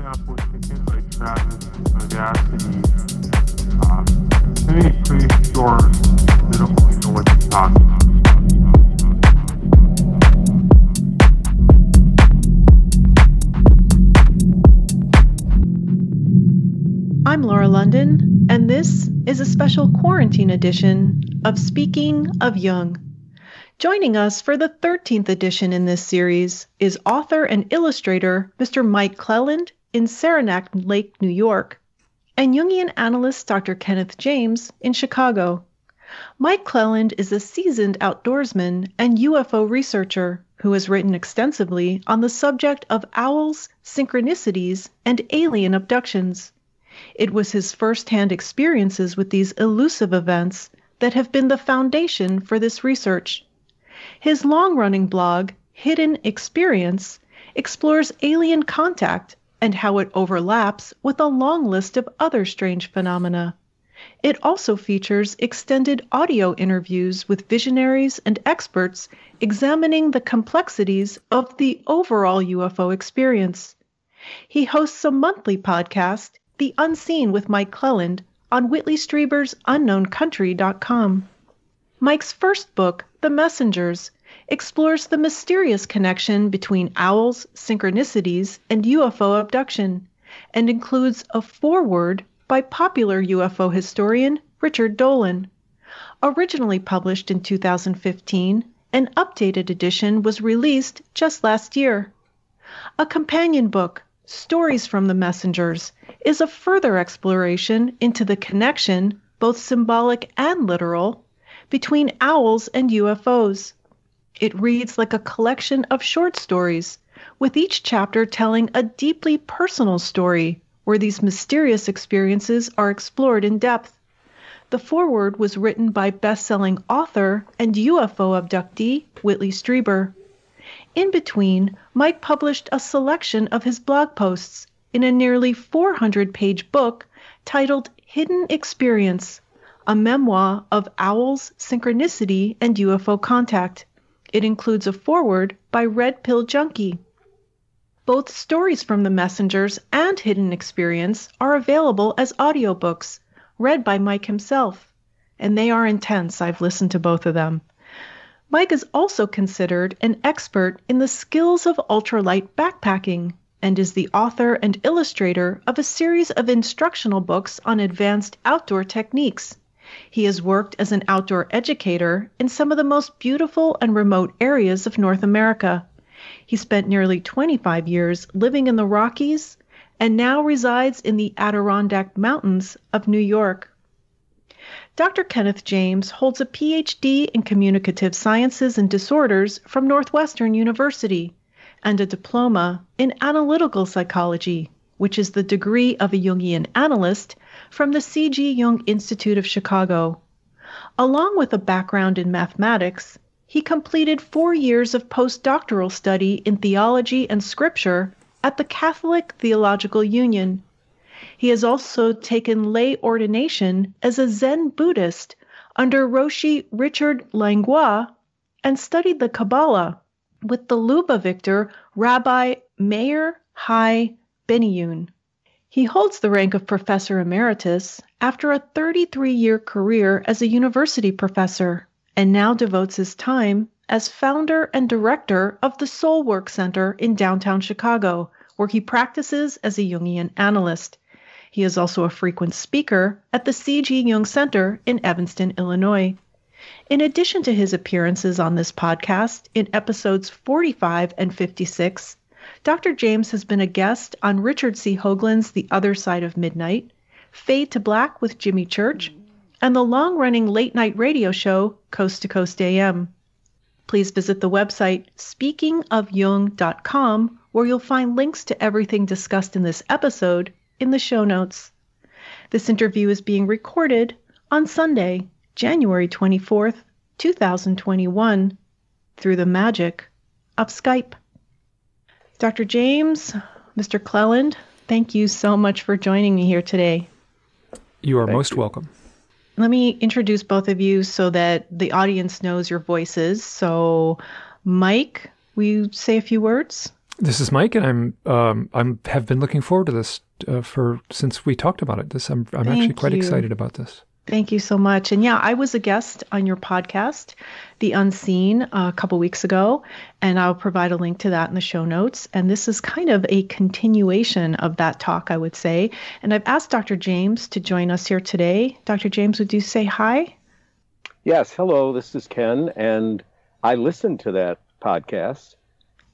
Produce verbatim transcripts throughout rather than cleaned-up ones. I'm Laura London, and this is a special quarantine edition of Speaking of Jung. Joining us for the thirteenth edition in this series is author and illustrator Mister Mike Clelland in Saranac Lake, New York, and Jungian analyst Doctor Kenneth James in Chicago. Mike Clelland is a seasoned outdoorsman and U F O researcher who has written extensively on the subject of owls, synchronicities, and alien abductions. It was his first-hand experiences with these elusive events that have been the foundation for this research. His long-running blog, Hidden Experience, explores alien contact and how it overlaps with a long list of other strange phenomena. It also features extended audio interviews with visionaries and experts examining the complexities of the overall U F O experience. He hosts a monthly podcast, The Unseen with Mike Clelland, on Whitley Strieber's unknown country dot com. Mike's first book, The Messengers, explores the mysterious connection between owls, synchronicities, and U F O abduction, and includes a foreword by popular U F O historian Richard Dolan. Originally published in two thousand fifteen, an updated edition was released just last year. A companion book, Stories from the Messengers, is a further exploration into the connection, both symbolic and literal, between owls and U F Os. It reads like a collection of short stories, with each chapter telling a deeply personal story where these mysterious experiences are explored in depth. The foreword was written by best-selling author and U F O abductee Whitley Strieber. In between, Mike published a selection of his blog posts in a nearly four hundred page book titled Hidden Experience, a memoir of owls, synchronicity, and U F O contact. It includes a foreword by Red Pill Junkie. Both Stories from the Messengers and Hidden Experience are available as audiobooks, read by Mike himself, and they are intense. I've listened to both of them. Mike is also considered an expert in the skills of ultralight backpacking, and is the author and illustrator of a series of instructional books on advanced outdoor techniques. He has worked as an outdoor educator in some of the most beautiful and remote areas of North America. He spent nearly twenty-five years living in the Rockies and now resides in the Adirondack Mountains of New York. Doctor Kenneth James holds a P H D in Communicative Sciences and Disorders from Northwestern University, and a diploma in analytical psychology, which is the degree of a Jungian analyst, from the C G Jung Institute of Chicago. Along with a background in mathematics, he completed four years of postdoctoral study in theology and scripture at the Catholic Theological Union. He has also taken lay ordination as a Zen Buddhist under Roshi Richard Langlois and studied the Kabbalah with the Lubavitcher Rabbi Meir Hai Beniyun. He holds the rank of Professor Emeritus after a thirty-three year career as a university professor, and now devotes his time as founder and director of the Soulwork Center in downtown Chicago, where he practices as a Jungian analyst. He is also a frequent speaker at the C G Jung Center in Evanston, Illinois. In addition to his appearances on this podcast in episodes forty-five and fifty-six, Doctor James has been a guest on Richard C. Hoagland's The Other Side of Midnight, Fade to Black with Jimmy Church, and the long-running late-night radio show Coast to Coast A M. Please visit the website speaking of jung dot com, where you'll find links to everything discussed in this episode in the show notes. This interview is being recorded on Sunday, January twenty-fourth, two thousand twenty-one, through the magic of Skype. Doctor James, Mister Clelland, thank you so much for joining me here today. You are thank most you. welcome. Let me introduce both of you so that the audience knows your voices. So, Mike, will you say a few words? This is Mike, and I'm um, I'm have been looking forward to this uh, for since we talked about it. This I'm I'm Thank actually quite you. excited about this. Thank you so much. And yeah, I was a guest on your podcast, The Unseen, uh, a couple weeks ago, and I'll provide a link to that in the show notes. And this is kind of a continuation of that talk, I would say. And I've asked Doctor James to join us here today. Doctor James, would you say hi? Yes. Hello, this is Ken, and I listened to that podcast,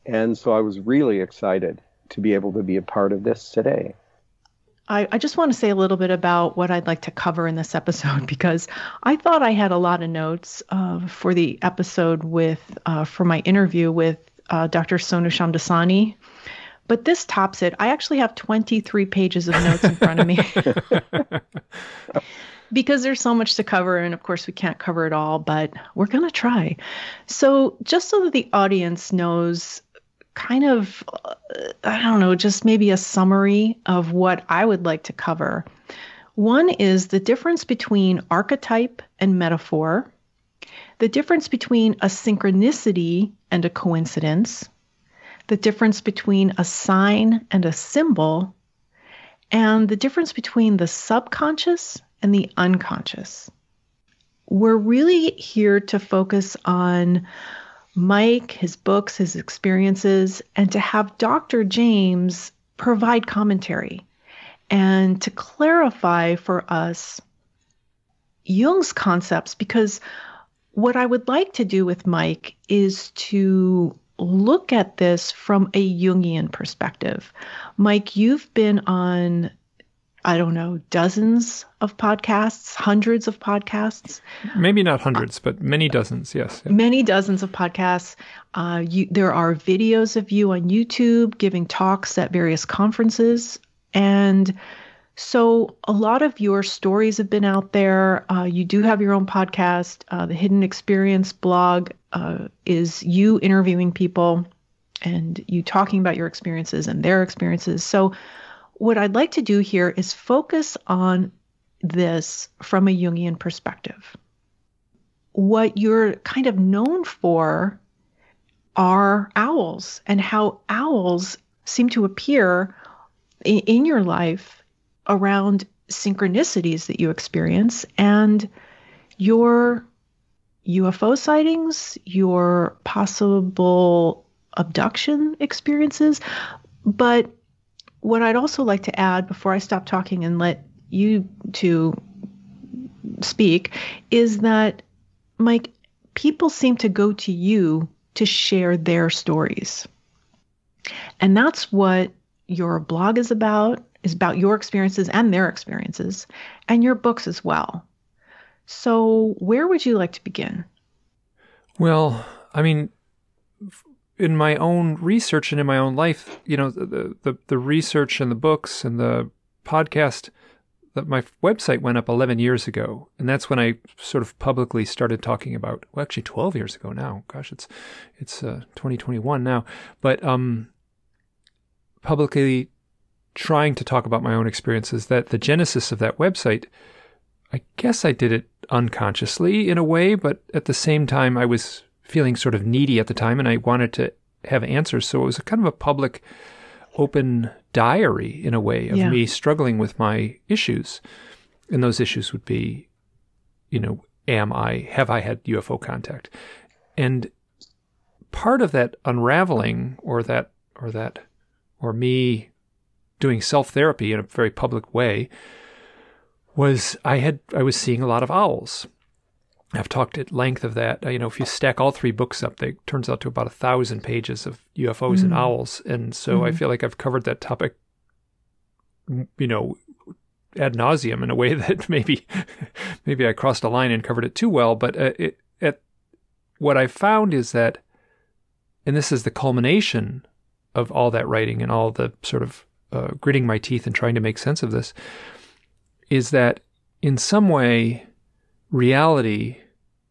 and so I was really excited to be able to be a part of this today. I, I just want to say a little bit about what I'd like to cover in this episode, because I thought I had a lot of notes uh, for the episode with, uh, for my interview with uh, Doctor Sonu Shamdasani, but this tops it. I actually have twenty-three pages of notes in front of me because there's so much to cover. And of course we can't cover it all, but we're going to try. So just so that the audience knows kind of, uh, I don't know, just maybe a summary of what I would like to cover. One is the difference between archetype and metaphor, the difference between a synchronicity and a coincidence, the difference between a sign and a symbol, and the difference between the subconscious and the unconscious. We're really here to focus on Mike, his books, his experiences, and to have Doctor James provide commentary and to clarify for us Jung's concepts, because what I would like to do with Mike is to look at this from a Jungian perspective. Mike, you've been on, I don't know, dozens of podcasts, hundreds of podcasts. Maybe not hundreds, uh, but many dozens, yes. Yeah. Many dozens of podcasts. Uh, you, there are videos of you on YouTube giving talks at various conferences. And so a lot of your stories have been out there. Uh, you do have your own podcast. Uh, the Hidden Experience blog uh, is you interviewing people and you talking about your experiences and their experiences. So what I'd like to do here is focus on this from a Jungian perspective. What you're kind of known for are owls and how owls seem to appear in, in your life around synchronicities that you experience and your U F O sightings, your possible abduction experiences, but what I'd also like to add before I stop talking and let you two speak is that, Mike, people seem to go to you to share their stories. And that's what your blog is about, is about your experiences and their experiences, and your books as well. So where would you like to begin? Well, I mean, in my own research and in my own life, you know, the, the, the research and the books and the podcast, that my website went up eleven years ago. And that's when I sort of publicly started talking about, well, actually twelve years ago now, gosh, it's, it's uh, twenty twenty-one now, but um, publicly trying to talk about my own experiences. That the genesis of that website, I guess I did it unconsciously in a way, but at the same time I was feeling sort of needy at the time, and I wanted to have answers. So it was a kind of a public, open diary in a way of yeah. me struggling with my issues. And those issues would be, you know, am I, have I had U F O contact? And part of that unraveling or that, or that, or me doing self-therapy in a very public way was I had, I was seeing a lot of owls. I've talked at length of that. You know, if you stack all three books up, they turns out to about a thousand pages of U F Os mm-hmm. and owls. And so mm-hmm. I feel like I've covered that topic, you know, ad nauseum in a way that maybe, maybe I crossed a line and covered it too well. But uh, it, at, what I found is that, and this is the culmination of all that writing and all the sort of uh, gritting my teeth and trying to make sense of this, is that in some way, reality,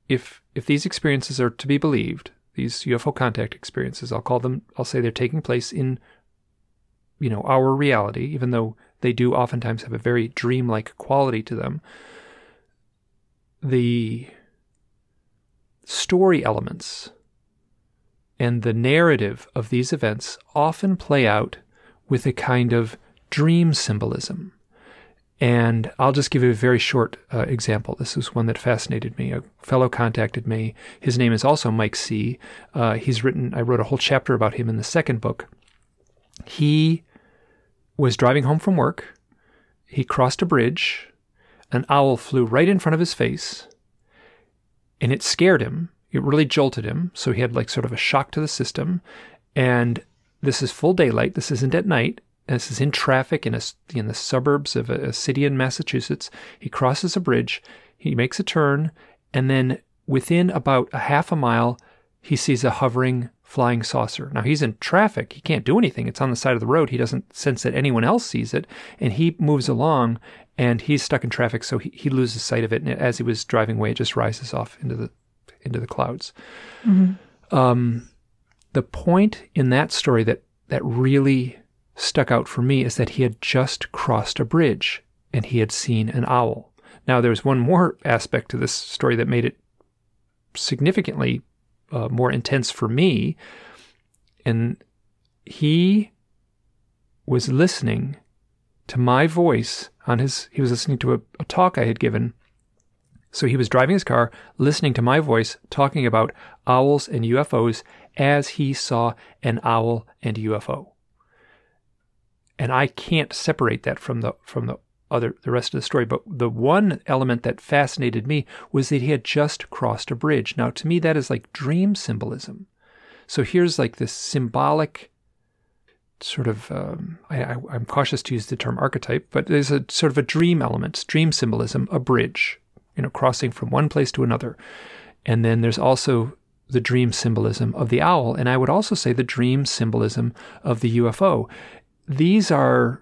if if these experiences are to be believed, these U F O contact experiences, I'll call them, I'll say they're taking place in, you know, our reality, even though they do oftentimes have a very dreamlike quality to them. The story elements and the narrative of these events often play out with a kind of dream symbolism. And I'll just give you a very short uh, example. This is one that fascinated me. A fellow contacted me. His name is also Mike C. Uh, he's written, I wrote a whole chapter about him in the second book. He was driving home from work. He crossed a bridge. An owl flew right in front of his face, and it scared him. It really jolted him. So he had like sort of a shock to the system. And this is full daylight. This isn't at night. This is in traffic in a, in the suburbs of a, a city in Massachusetts. He crosses a bridge, he makes a turn, and then within about a half a mile, he sees a hovering flying saucer. Now, he's in traffic. He can't do anything. It's on the side of the road. He doesn't sense that anyone else sees it, and he moves along, and he's stuck in traffic, so he, he loses sight of it, and as he was driving away, it just rises off into the, into the clouds. Mm-hmm. Um, the point in that story that, that really stuck out for me is that he had just crossed a bridge and he had seen an owl. Now, there was one more aspect to this story that made it significantly uh, more intense for me. And he was listening to my voice on his, he was listening to a, a talk I had given. So he was driving his car, listening to my voice, talking about owls and U F Os as he saw an owl and U F O. And I can't separate that from the from the other the rest of the story. But the one element that fascinated me was that he had just crossed a bridge. Now, to me, that is like dream symbolism. So here's like this symbolic sort of, um, I, I, I'm cautious to use the term archetype, but there's a sort of a dream element, dream symbolism, a bridge, you know, crossing from one place to another. And then there's also the dream symbolism of the owl. And I would also say the dream symbolism of the U F O. These are,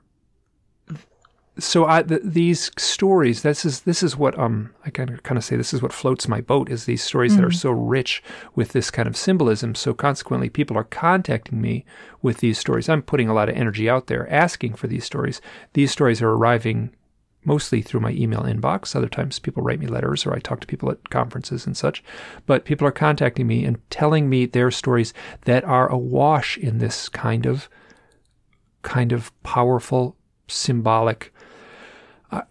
so I, th- these stories, this is this is what, um, I kind of kind of say this is what floats my boat, is these stories mm-hmm. that are so rich with this kind of symbolism. So consequently, people are contacting me with these stories. I'm putting a lot of energy out there asking for these stories. These stories are arriving mostly through my email inbox. Other times people write me letters or I talk to people at conferences and such. But people are contacting me and telling me their stories that are awash in this kind of kind of powerful, symbolic, I,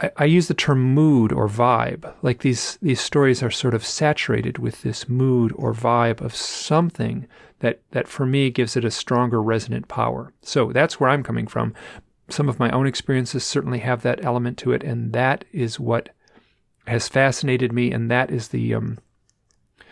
I, I use the term mood or vibe. Like these, these stories are sort of saturated with this mood or vibe of something that, that for me gives it a stronger resonant power. So that's where I'm coming from. Some of my own experiences certainly have that element to it, and that is what has fascinated me, and that is the, um,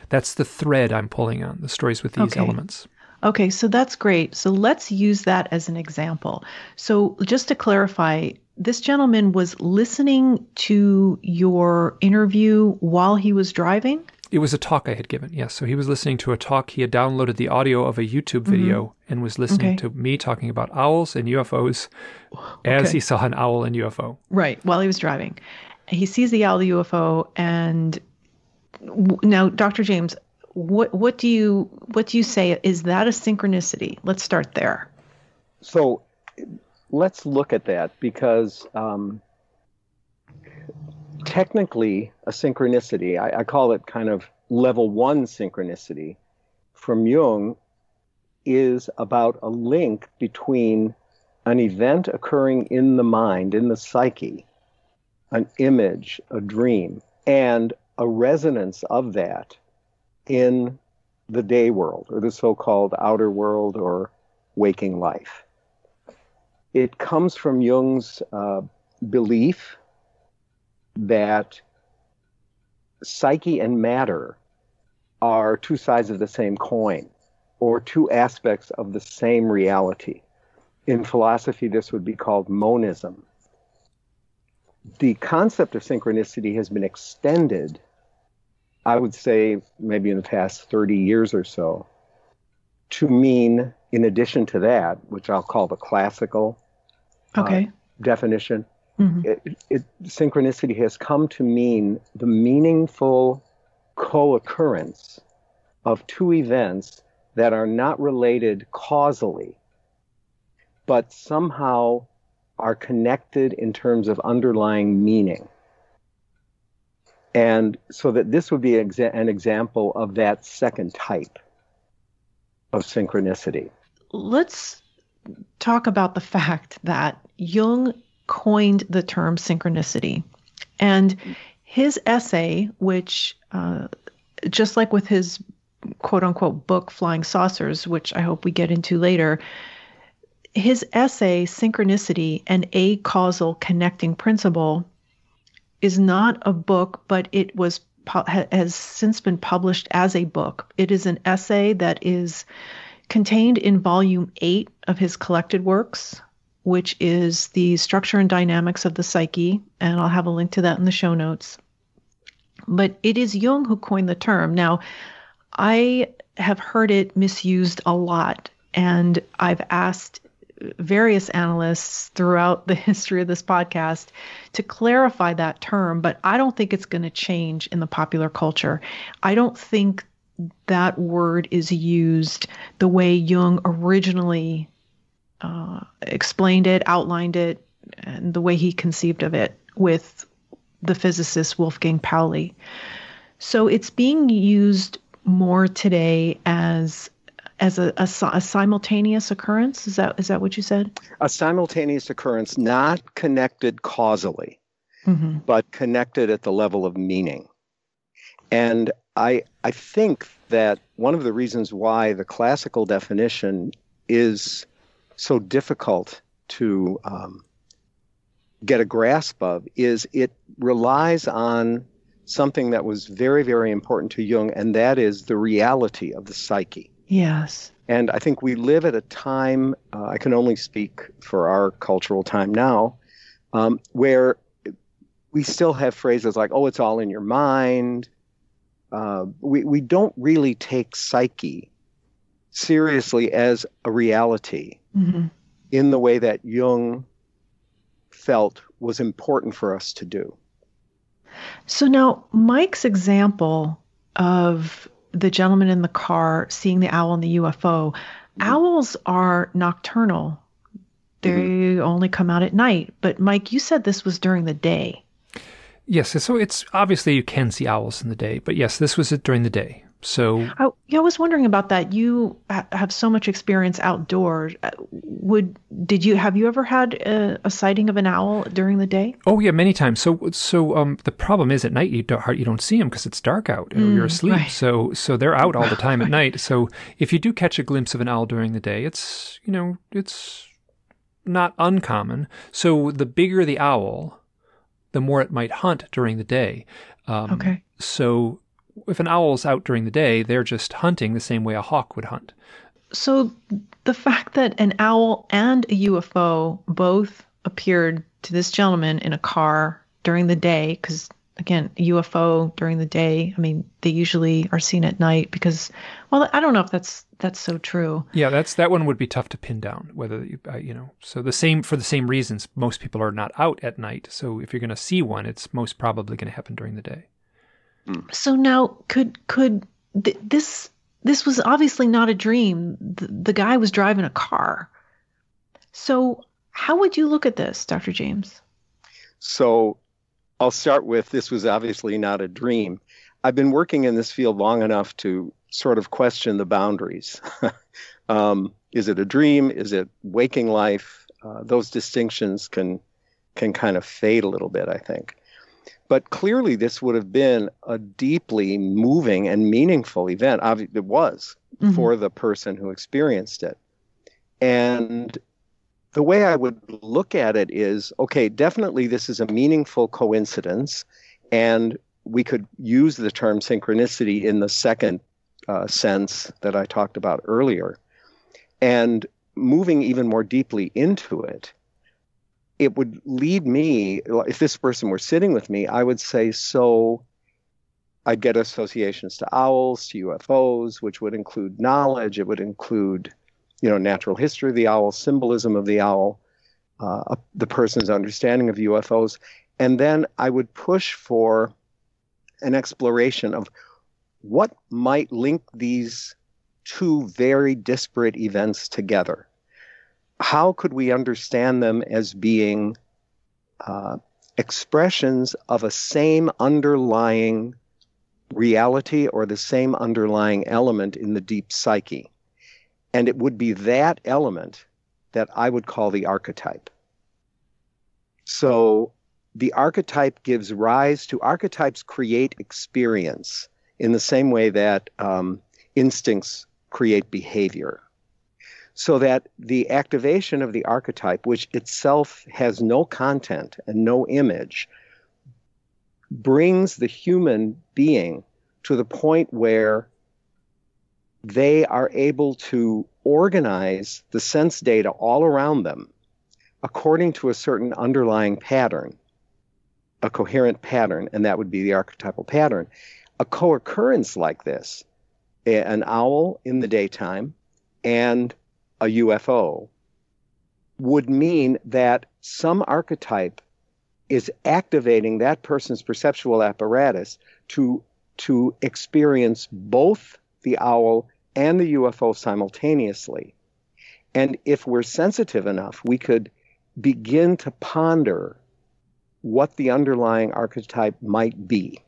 that's the thread I'm pulling on, the stories with these okay. elements. Okay, so that's great. So let's use that as an example. So just to clarify, this gentleman was listening to your interview while he was driving? It was a talk I had given, yes. So he was listening to a talk. He had downloaded the audio of a YouTube video mm-hmm. and was listening okay. to me talking about owls and U F Os as okay. he saw an owl and U F O. Right, while he was driving. He sees the owl, the U F O, and now, Doctor James, What what do you what do you say? Is that a synchronicity? Let's start there. So let's look at that, because um, technically a synchronicity, I, I call it kind of level one synchronicity from Jung, is about a link between an event occurring in the mind, in the psyche, an image, a dream, and a resonance of that in the day world, or the so-called outer world, or waking life. It comes from Jung's uh, belief that psyche and matter are two sides of the same coin, or two aspects of the same reality. In philosophy, this would be called monism. The concept of synchronicity has been extended, I would say maybe in the past thirty years or so, to mean, in addition to that, which I'll call the classical okay. uh, definition, mm-hmm. it, it, synchronicity has come to mean the meaningful co-occurrence of two events that are not related causally, but somehow are connected in terms of underlying meaning. And so that this would be an example of that second type. of synchronicity. Let's talk about the fact that Jung coined the term synchronicity. And his essay, which uh, just like with his quote-unquote book, Flying Saucers, which I hope we get into later, his essay, Synchronicity, an A-Causal Connecting Principle, is not a book, but it was has since been published as a book. It is an essay that is contained in Volume eight of his collected works, which is The Structure and Dynamics of the Psyche, and I'll have a link to that in the show notes. But it is Jung who coined the term. Now, I have heard it misused a lot, and I've asked various analysts throughout the history of this podcast to clarify that term, but I don't think it's going to change in the popular culture. I don't think that word is used the way Jung originally uh, explained it, outlined it, and the way he conceived of it with the physicist Wolfgang Pauli. So it's being used more today as As a, a, a simultaneous occurrence? Is that is that what you said? A simultaneous occurrence, not connected causally, mm-hmm. but connected at the level of meaning. And I I think that one of the reasons why the classical definition is so difficult to um, get a grasp of is it relies on something that was very, very important to Jung, and that is the reality of the psyche. Yes. And I think we live at a time, uh, I can only speak for our cultural time now, um, where we still have phrases like, oh, it's all in your mind. Uh, we, we don't really take psyche seriously as a reality mm-hmm. in the way that Jung felt was important for us to do. So now Mike's example of the gentleman in the car seeing the owl and the U F O. Owls are nocturnal. They mm-hmm. only come out at night. But Mike, you said this was during the day. Yes. So it's obviously you can see owls in the day, but yes, this was it during the day. So I, I was wondering about that. You have so much experience outdoors. Would did you have you ever had a, a sighting of an owl during the day? Oh yeah, many times. So so um, the problem is at night you don't you don't see them because it's dark out and mm, you're asleep. Right. So so they're out all the time at night. So if you do catch a glimpse of an owl during the day, it's you know it's not uncommon. So the bigger the owl, the more it might hunt during the day. Um, okay. So. If an owl's out during the day, they're just hunting the same way a hawk would hunt. So the fact that an owl and a U F O both appeared to this gentleman in a car during the day, because again, a U F O during the day, I mean, they usually are seen at night because, well, I don't know if that's that's so true. Yeah, that's that one would be tough to pin down, whether, you, uh, you know, so the same for the same reasons, most people are not out at night. So if you're going to see one, it's most probably going to happen during the day. So now, could could th- this this was obviously not a dream. The, the guy was driving a car. So how would you look at this, Doctor James? So I'll start with this was obviously not a dream. I've been working in this field long enough to sort of question the boundaries. um, is it a dream? Is it waking life? Uh, those distinctions can can kind of fade a little bit, I think. But clearly, this would have been a deeply moving and meaningful event. Obviously, it was mm-hmm. for the person who experienced it. And the way I would look at it is, okay, definitely this is a meaningful coincidence. And we could use the term synchronicity in the second uh, sense that I talked about earlier. And moving even more deeply into it, it would lead me, if this person were sitting with me, I would say, so I'd get associations to owls, to U F Os, which would include knowledge. It would include, you know, natural history of the owl, symbolism of the owl, uh, the person's understanding of U F Os. And then I would push for an exploration of what might link these two very disparate events together. How could we understand them as being uh, expressions of a same underlying reality or the same underlying element in the deep psyche? And it would be that element that I would call the archetype. So the archetype gives rise to archetypes create experience in the same way that um, instincts create behavior. So that the activation of the archetype, which itself has no content and no image, brings the human being to the point where they are able to organize the sense data all around them according to a certain underlying pattern, a coherent pattern, and that would be the archetypal pattern. A co-occurrence like this, an owl in the daytime and a U F O, would mean that some archetype is activating that person's perceptual apparatus to to experience both the owl and the U F O simultaneously. And if we're sensitive enough, we could begin to ponder what the underlying archetype might be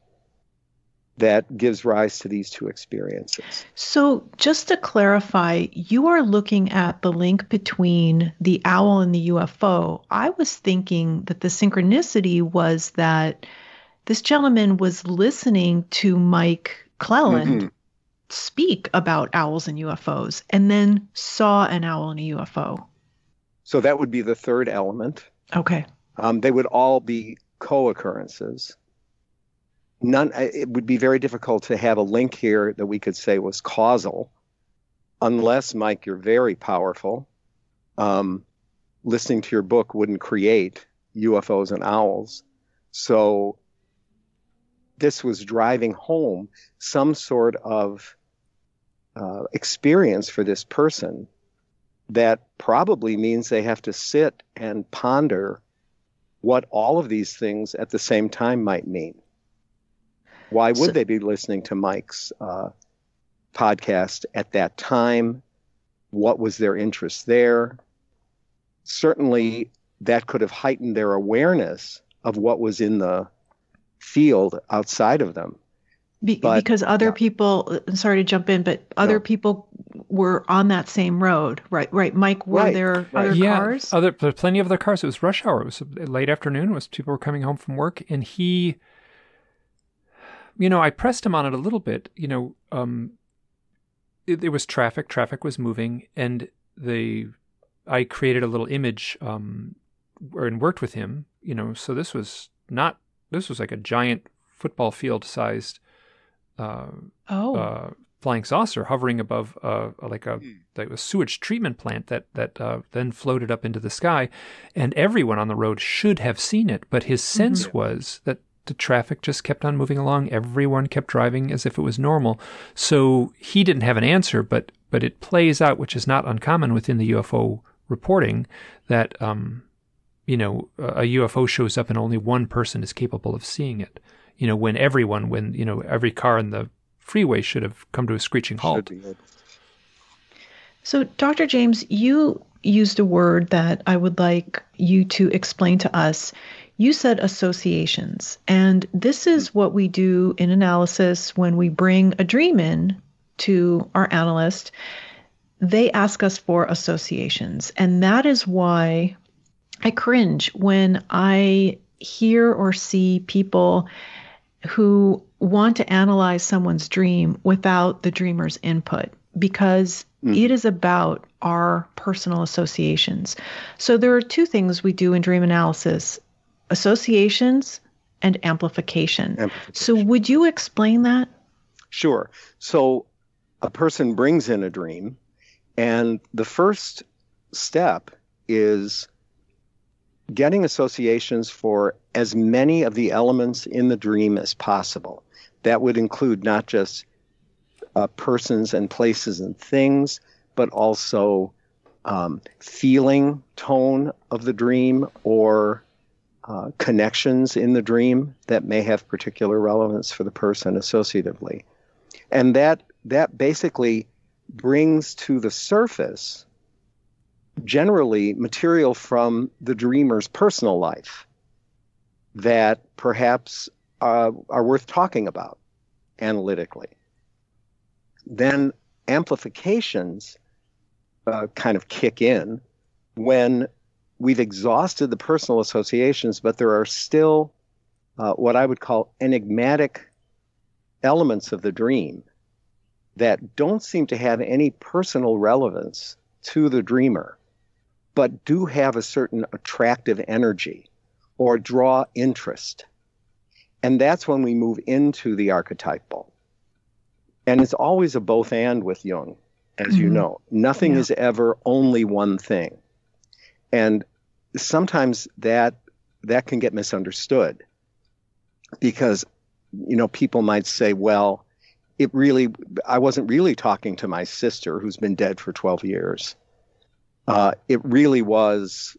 that gives rise to these two experiences. So just to clarify, you are looking at the link between the owl and the U F O. I was thinking that the synchronicity was that this gentleman was listening to Mike Clelland mm-hmm. speak about owls and U F Os and then saw an owl and a U F O. So that would be the third element. Okay. Um, they would all be co-occurrences. None, it would be very difficult to have a link here that we could say was causal, unless, Mike, you're very powerful. Um, listening to your book wouldn't create U F Os and owls. So this was driving home some sort of uh, experience for this person that probably means they have to sit and ponder what all of these things at the same time might mean. Why would so, they be listening to Mike's uh, podcast at that time? What was their interest there? Certainly, that could have heightened their awareness of what was in the field outside of them. Be, but, because other yeah. people, sorry to jump in, but other no. people were on that same road, right? Right, Mike, were right. there right. other yeah, cars? Other, there were plenty of other cars. It was rush hour. It was late afternoon. It was people were coming home from work, and he... You know, I pressed him on it a little bit. You know, um, it, it was traffic. Traffic was moving, and the I created a little image um, and worked with him. You know, so this was not. This was like a giant football field-sized uh, oh. uh, flying saucer hovering above uh, like a like a sewage treatment plant that that uh, then floated up into the sky, and everyone on the road should have seen it. But his sense mm-hmm. was that. The traffic just kept on moving along. Everyone kept driving as if it was normal. So he didn't have an answer, but but it plays out, which is not uncommon within the U F O reporting, that um, you know a U F O shows up and only one person is capable of seeing it. You know, when everyone, when you know every car in the freeway should have come to a screeching halt. So, Doctor James, you used a word that I would like you to explain to us. You said associations, and this is what we do in analysis when we bring a dream in to our analyst. They ask us for associations, and that is why I cringe when I hear or see people who want to analyze someone's dream without the dreamer's input, because mm. it is about our personal associations. So there are two things we do in dream analysis: associations and amplification. amplification. So would you explain that? Sure. So a person brings in a dream, and the first step is getting associations for as many of the elements in the dream as possible. That would include not just uh, persons and places and things, but also um, feeling, tone of the dream, or Uh, connections in the dream that may have particular relevance for the person associatively. And that that basically brings to the surface generally material from the dreamer's personal life that perhaps uh, are worth talking about analytically. Then amplifications uh, kind of kick in when we've exhausted the personal associations, but there are still uh, what I would call enigmatic elements of the dream that don't seem to have any personal relevance to the dreamer, but do have a certain attractive energy or draw interest. And that's when we move into the archetypal. And it's always a both and with Jung, as mm-hmm. you know. Nothing yeah. is ever only one thing. And sometimes that that can get misunderstood because, you know, people might say, well, it really, I wasn't really talking to my sister who's been dead for twelve years. Uh, it really was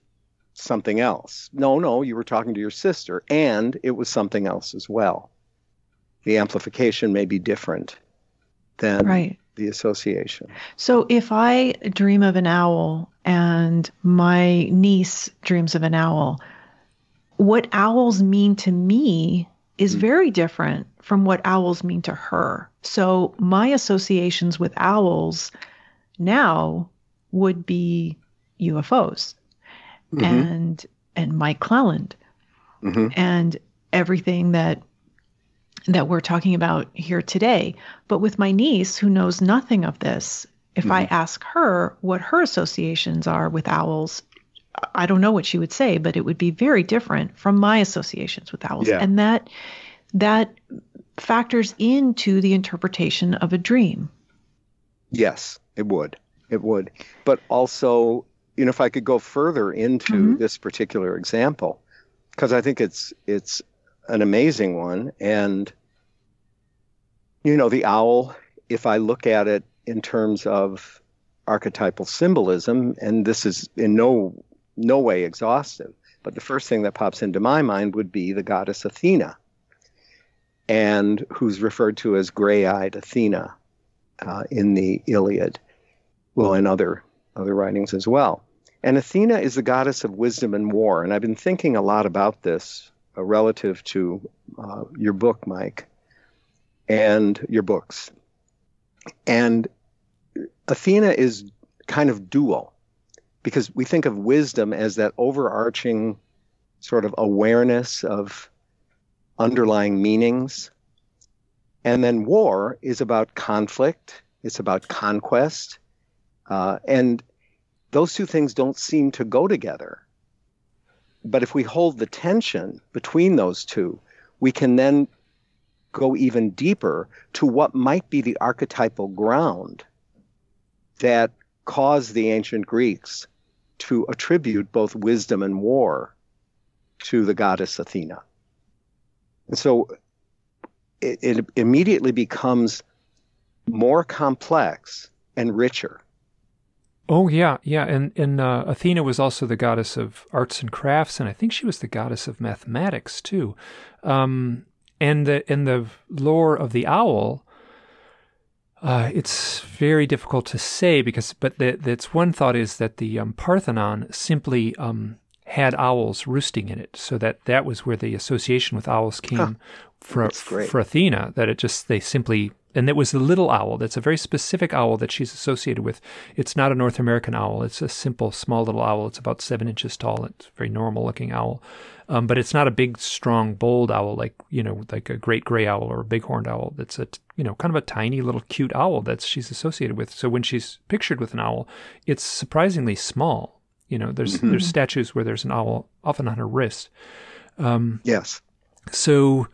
something else. No, no, you were talking to your sister, and it was something else as well. The amplification may be different than right. the association. So if I dream of an owl and my niece dreams of an owl, what owls mean to me is very different from what owls mean to her. So my associations with owls now would be U F Os mm-hmm. and and Mike Clelland mm-hmm. and everything that that we're talking about here today. But with my niece, who knows nothing of this, if mm-hmm. I ask her what her associations are with owls, I don't know what she would say, but it would be very different from my associations with owls. Yeah. And that that factors into the interpretation of a dream. Yes, it would. It would. But also, you know, if I could go further into mm-hmm. this particular example, because I think it's it's an amazing one. And, you know, the owl, if I look at it in terms of archetypal symbolism, and this is in no no way exhaustive, but the first thing that pops into my mind would be the goddess Athena, and who's referred to as gray-eyed Athena uh, in the Iliad, well, and other other writings as well. And Athena is the goddess of wisdom and war, and I've been thinking a lot about this uh, relative to uh, your book, Mike, and your books. And Athena is kind of dual, because we think of wisdom as that overarching sort of awareness of underlying meanings. And then war is about conflict. It's about conquest. Uh, and those two things don't seem to go together. But if we hold the tension between those two, we can then go even deeper to what might be the archetypal ground that caused the ancient Greeks to attribute both wisdom and war to the goddess Athena. And so it, it immediately becomes more complex and richer. Oh, yeah, yeah. And, and uh, Athena was also the goddess of arts and crafts, and I think she was the goddess of mathematics, too. Um, and the, in the lore of the owl, Uh, it's very difficult to say because, but the, that's one thought is that the um, Parthenon simply um, had owls roosting in it, so that that was where the association with owls came huh. for for Athena. That it just they simply and it was the little owl. That's a very specific owl that she's associated with. It's not a North American owl. It's a simple, small little owl. It's about seven inches tall. It's a very normal looking owl, um, but it's not a big, strong, bold owl like you know, like a great gray owl or a big horned owl. That's a t- you know, kind of a tiny little cute owl that she's associated with. So when she's pictured with an owl, it's surprisingly small. You know, there's mm-hmm. there's statues where there's an owl often on her wrist. Um, yes. So,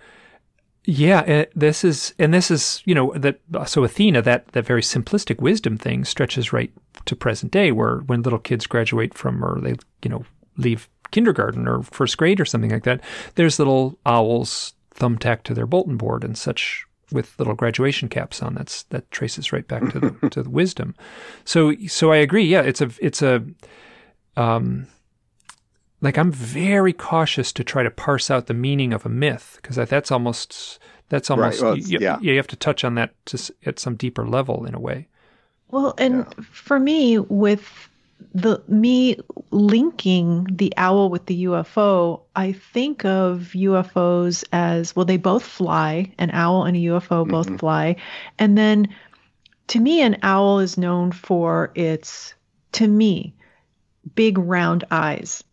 yeah, this is and this is you know that so Athena that that very simplistic wisdom thing stretches right to present day, where when little kids graduate from or they you know leave kindergarten or first grade or something like that, there's little owls thumbtacked to their bulletin board and such, with little graduation caps on. That's that traces right back to the to the wisdom. So so I agree. Yeah, it's a it's a um like I'm very cautious to try to parse out the meaning of a myth because that's almost that's almost right. well, you, yeah. you have to touch on that to, at some deeper level in a way. Well, and yeah. for me with the me linking the owl with the U F O, I think of U F Os as, well, they both fly. An owl and a U F O both mm-hmm. fly. And then to me, an owl is known for its to me, big round eyes.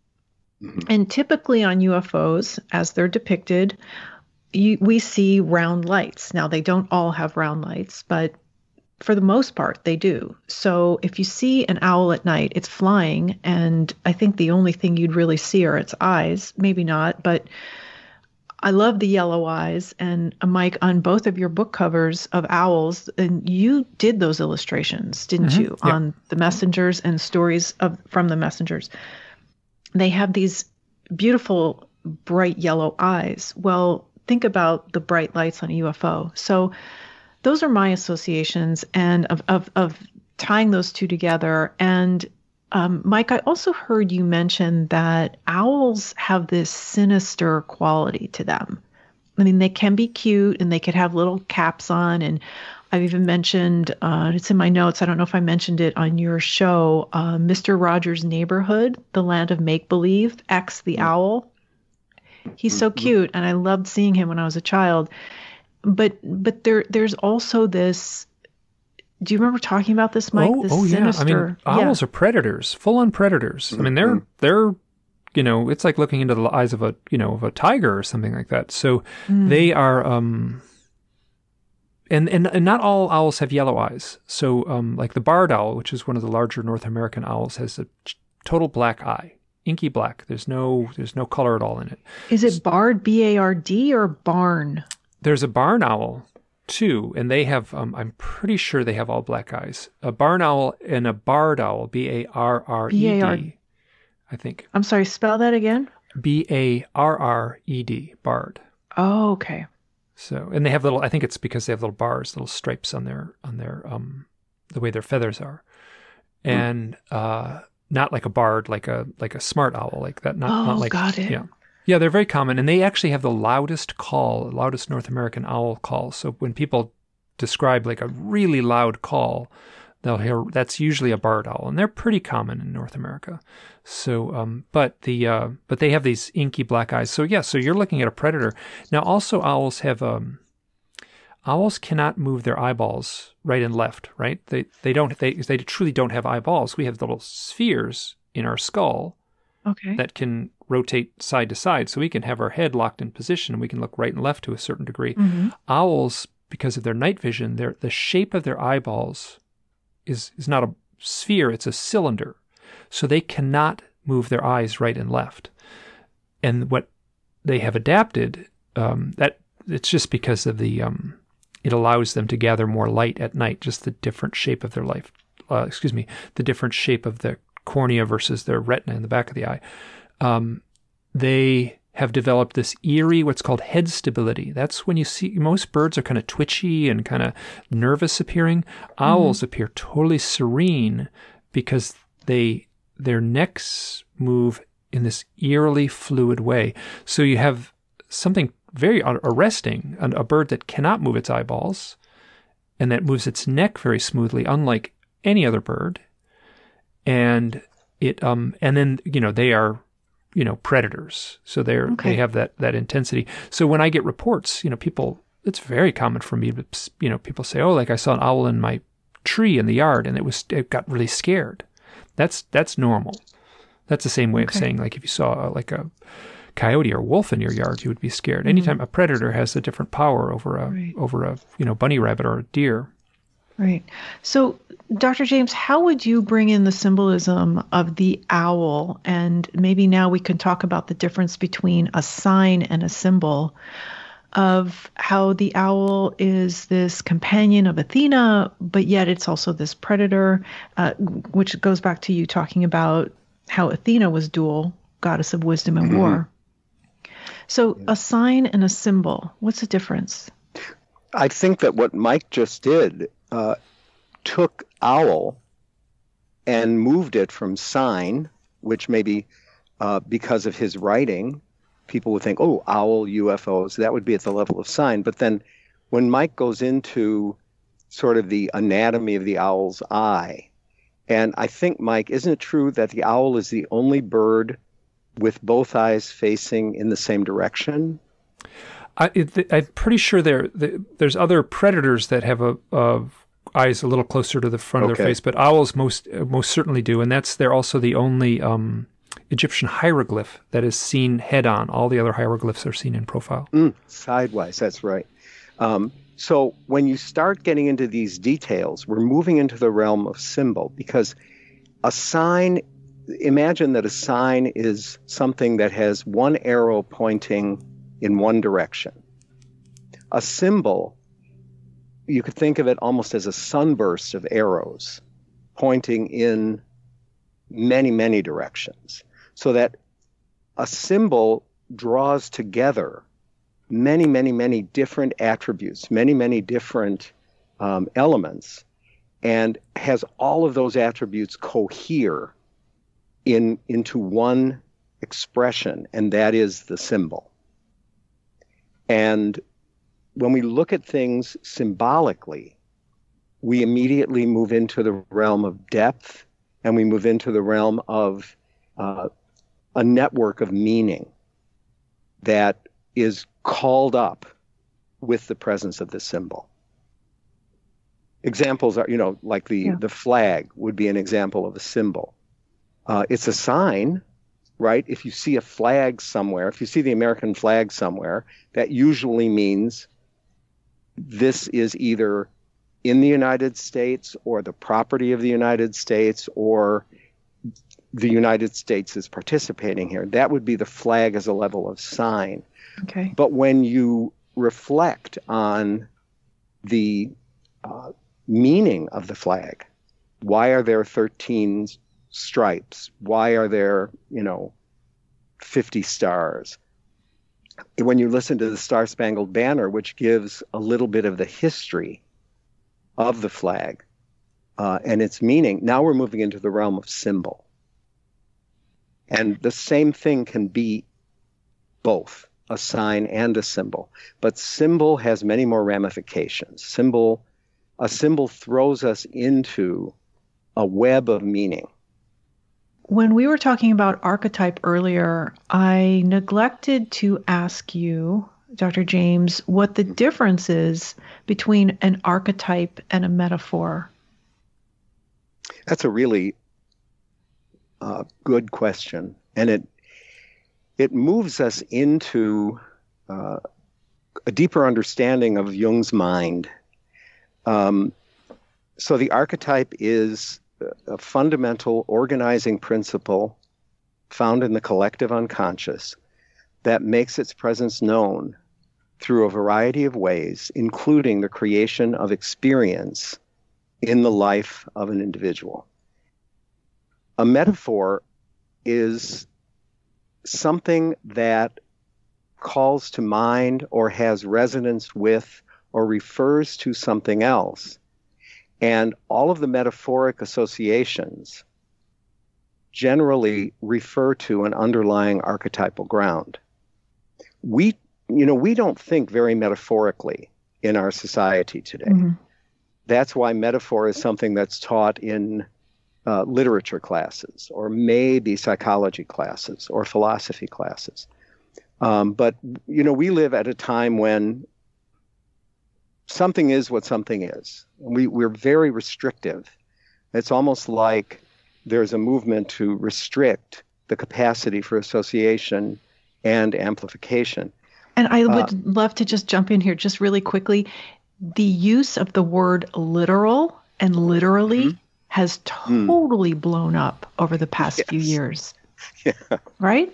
Mm-hmm. And typically on U F Os, as they're depicted, you, we see round lights. Now, they don't all have round lights, but for the most part, they do. So if you see an owl at night, it's flying, and I think the only thing you'd really see are its eyes. Maybe not, but I love the yellow eyes. And Mike, on both of your book covers of owls, and you did those illustrations, didn't mm-hmm. you, yeah. on The Messengers and Stories of from the Messengers. They have these beautiful, bright yellow eyes. Well, think about the bright lights on a U F O. So those are my associations and of of, of tying those two together. And um, Mike, I also heard you mention that owls have this sinister quality to them. I mean, they can be cute and they could have little caps on. And I've even mentioned, uh, it's in my notes, I don't know if I mentioned it on your show, uh, Mister Rogers' Neighborhood, The Land of Make-Believe, X the Owl. He's so cute, and I loved seeing him when I was a child. But but there there's also this, do you remember talking about this, Mike? Oh, this oh sinister, yeah. I mean, owls yeah. are predators, full-on predators. Mm-hmm. I mean, they're they're you know, it's like looking into the eyes of a, you know, of a tiger or something like that. So mm. they are um and, and and not all owls have yellow eyes. So um like the barred owl, which is one of the larger North American owls, has a total black eye. Inky black. There's no there's no color at all in it. Is it barred, B A R D, or barn? There's a barn owl, too, and they have, um, I'm pretty sure they have all black eyes. A barn owl and a barred owl, B A R R E D, B A R- I think. I'm sorry, spell that again? B A R R E D, barred. Oh, okay. So, and they have little, I think it's because they have little bars, little stripes on their, on their, um, the way their feathers are. And hmm. uh, not like a barred, like a, like a smart owl, like that. Not, oh, not like, got it. Yeah. Yeah, they're very common, and they actually have the loudest call, the loudest North American owl call. So when people describe like a really loud call, they'll hear that's usually a barred owl, and they're pretty common in North America. So, um, but the uh, but they have these inky black eyes. So yeah, so you're looking at a predator. Now, also owls have um, owls cannot move their eyeballs right and left. Right? They they don't they they truly don't have eyeballs. We have the little spheres in our skull. Okay. That can rotate side to side. So we can have our head locked in position and we can look right and left to a certain degree. Mm-hmm. Owls, because of their night vision, their the shape of their eyeballs is, is not a sphere, it's a cylinder. So they cannot move their eyes right and left. And what they have adapted, um, that it's just because of the, um, it allows them to gather more light at night, just the different shape of their life, uh, excuse me, the different shape of the cornea versus their retina in the back of the eye. Um, they have developed this eerie, what's called head stability. That's when you see most birds are kind of twitchy and kind of nervous appearing. Mm-hmm. Owls appear totally serene because they their necks move in this eerily fluid way. So you have something very arresting, a bird that cannot move its eyeballs and that moves its neck very smoothly, unlike any other bird. And it, um, and then, you know, they are, you know, predators. So they're, okay. they have that, that intensity. So when I get reports, you know, people, it's very common for me to, you know, people say, oh, like I saw an owl in my tree in the yard and it was, it got really scared. That's, that's normal. That's the same way okay. of saying, like, if you saw a, like a coyote or wolf in your yard, you would be scared. Mm-hmm. Anytime a predator has a different power over a, right. over a, you know, bunny rabbit or a deer. Right. So, Doctor James, how would you bring in the symbolism of the owl? And maybe now we can talk about the difference between a sign and a symbol of how the owl is this companion of Athena, but yet it's also this predator, uh, which goes back to you talking about how Athena was dual, goddess of wisdom and war. So a sign and a symbol, what's the difference? I think that what Mike just did Uh, took owl and moved it from sign, which maybe uh, because of his writing, people would think, oh, owl, U F Os, that would be at the level of sign. But then when Mike goes into sort of the anatomy of the owl's eye, and I think, Mike, isn't it true that the owl is the only bird with both eyes facing in the same direction? I, I'm pretty sure there, there's other predators that have a, a eyes a little closer to the front okay. of their face, but owls most uh, most certainly do, and that's they're also the only um, Egyptian hieroglyph that is seen head-on. All the other hieroglyphs are seen in profile. Mm, sidewise, that's right. Um, so when you start getting into these details, we're moving into the realm of symbol, because a sign, imagine that a sign is something that has one arrow pointing in one direction. A symbol, you could think of it almost as a sunburst of arrows pointing in many, many directions, so that a symbol draws together many, many, many different attributes, many, many different um, elements, and has all of those attributes cohere in into one expression, and that is the symbol. And when we look at things symbolically, we immediately move into the realm of depth, and we move into the realm of uh, a network of meaning that is called up with the presence of the symbol. Examples are, you know, like the, yeah. the flag would be an example of a symbol. Uh, it's a sign, right? If you see a flag somewhere, if you see the American flag somewhere, that usually means this is either in the United States or the property of the United States, or the United States is participating here. That would be the flag as a level of sign. Okay. But when you reflect on the uh, meaning of the flag, why are there thirteen stripes? Why are there, you know, fifty stars? When you listen to the Star-Spangled Banner, which gives a little bit of the history of the flag uh, and its meaning, now we're moving into the realm of symbol. And the same thing can be both a sign and a symbol, but symbol has many more ramifications. Symbol, a symbol throws us into a web of meaning. When we were talking about archetype earlier, I neglected to ask you, Doctor James, what the difference is between an archetype and a metaphor. That's a really uh, good question, and it it moves us into uh, a deeper understanding of Jung's mind. Um, so the archetype is a fundamental organizing principle found in the collective unconscious that makes its presence known through a variety of ways, including the creation of experience in the life of an individual. A metaphor is something that calls to mind or has resonance with or refers to something else. And all of the metaphoric associations generally refer to an underlying archetypal ground. We, you know, we don't think very metaphorically in our society today. Mm-hmm. That's why metaphor is something that's taught in Uh, literature classes, or maybe psychology classes, or philosophy classes. Um, but, you know, we live at a time when something is what something is. We, we're very restrictive. It's almost like there's a movement to restrict the capacity for association and amplification. And I would uh, love to just jump in here just really quickly. The use of the word literal and literally mm-hmm. has totally mm. blown up over the past yes. few years. Yeah. Right?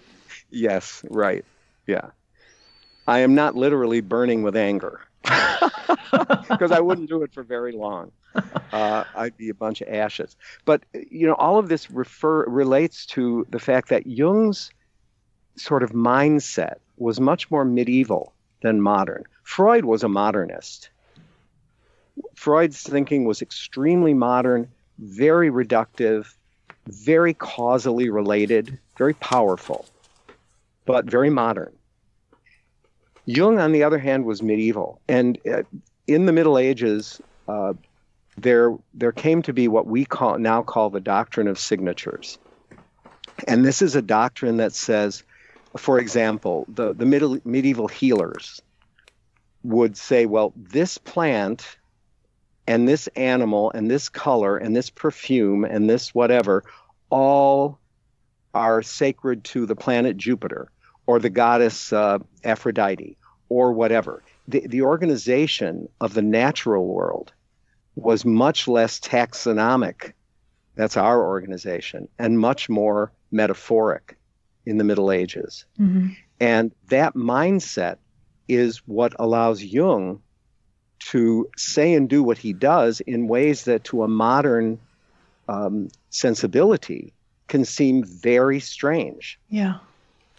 Yes, right. Yeah. I am not literally burning with anger, because I wouldn't do it for very long. Uh, I'd be a bunch of ashes. But, you know, all of this refer relates to the fact that Jung's sort of mindset was much more medieval than modern. Freud was a modernist. Freud's thinking was extremely modern, very reductive, very causally related, very powerful, but very modern. Jung, on the other hand, was medieval. And uh, in the Middle Ages, uh, there there came to be what we call now call the doctrine of signatures. And this is a doctrine that says, for example, the, the middle, medieval healers would say, well, this plant and this animal and this color and this perfume and this whatever all are sacred to the planet Jupiter or the goddess uh, Aphrodite or whatever. The, the organization of the natural world was much less taxonomic, that's our organization, and much more metaphoric in the Middle Ages. Mm-hmm. And that mindset is what allows Jung to say and do what he does in ways that to a modern um, sensibility can seem very strange. Yeah.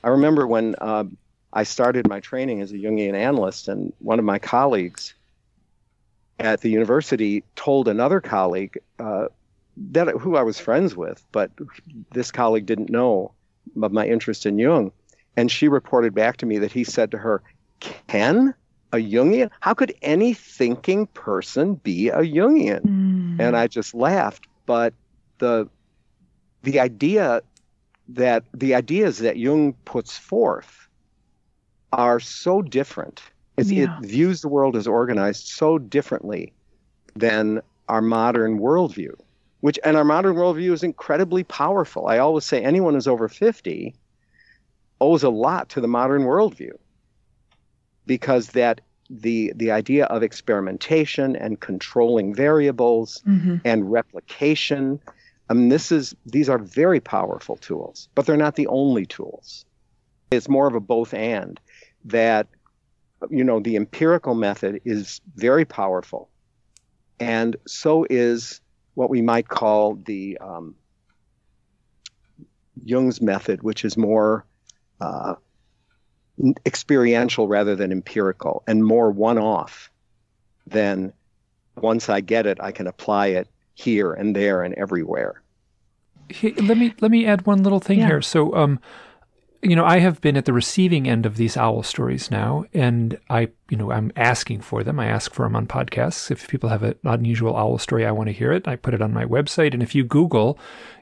I remember when uh, I started my training as a Jungian analyst, and one of my colleagues at the university told another colleague uh, that who I was friends with, but this colleague didn't know of my interest in Jung. And she reported back to me that he said to her, "Can a Jungian? How could any thinking person be a Jungian?" Mm. And I just laughed. But the the idea that the ideas that Jung puts forth are so different. It's, yeah. It views the world as organized so differently than our modern worldview, which and our modern worldview is incredibly powerful. I always say anyone who's over fifty owes a lot to the modern worldview, because that the the idea of experimentation and controlling variables mm-hmm. and replication, I mean, this is these are very powerful tools, but they're not the only tools. It's more of a both and that, you know, the empirical method is very powerful, and so is what we might call the um, Jung's method, which is more uh, experiential rather than empirical and more one-off than once I get it, I can apply it here and there and everywhere. Hey, let me let me add one little thing yeah. here. So, um, you know, I have been at the receiving end of these owl stories now, and I, you know, I'm asking for them. I ask for them on podcasts. If people have an unusual owl story, I want to hear it. I put it on my website, and if you Google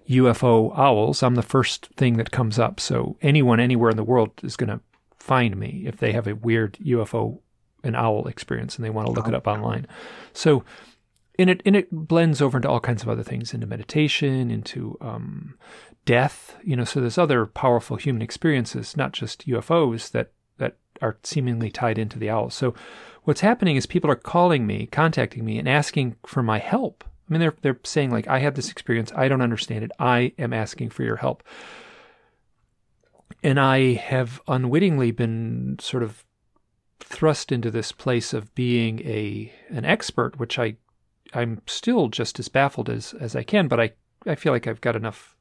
U F O owls, I'm the first thing that comes up. So anyone anywhere in the world is going to find me if they have a weird U F O and owl experience and they want to look oh, it up online. So, and it, and it blends over into all kinds of other things, into meditation, into um, death, you know, so there's other powerful human experiences, not just U F Os that, that are seemingly tied into the owls. So what's happening is people are calling me, contacting me and asking for my help. I mean, they're, they're saying like, I have this experience. I don't understand it. I am asking for your help. And I have unwittingly been sort of thrust into this place of being a an expert, which I, I'm still just as baffled as, as I can, but I, I feel like I've got enough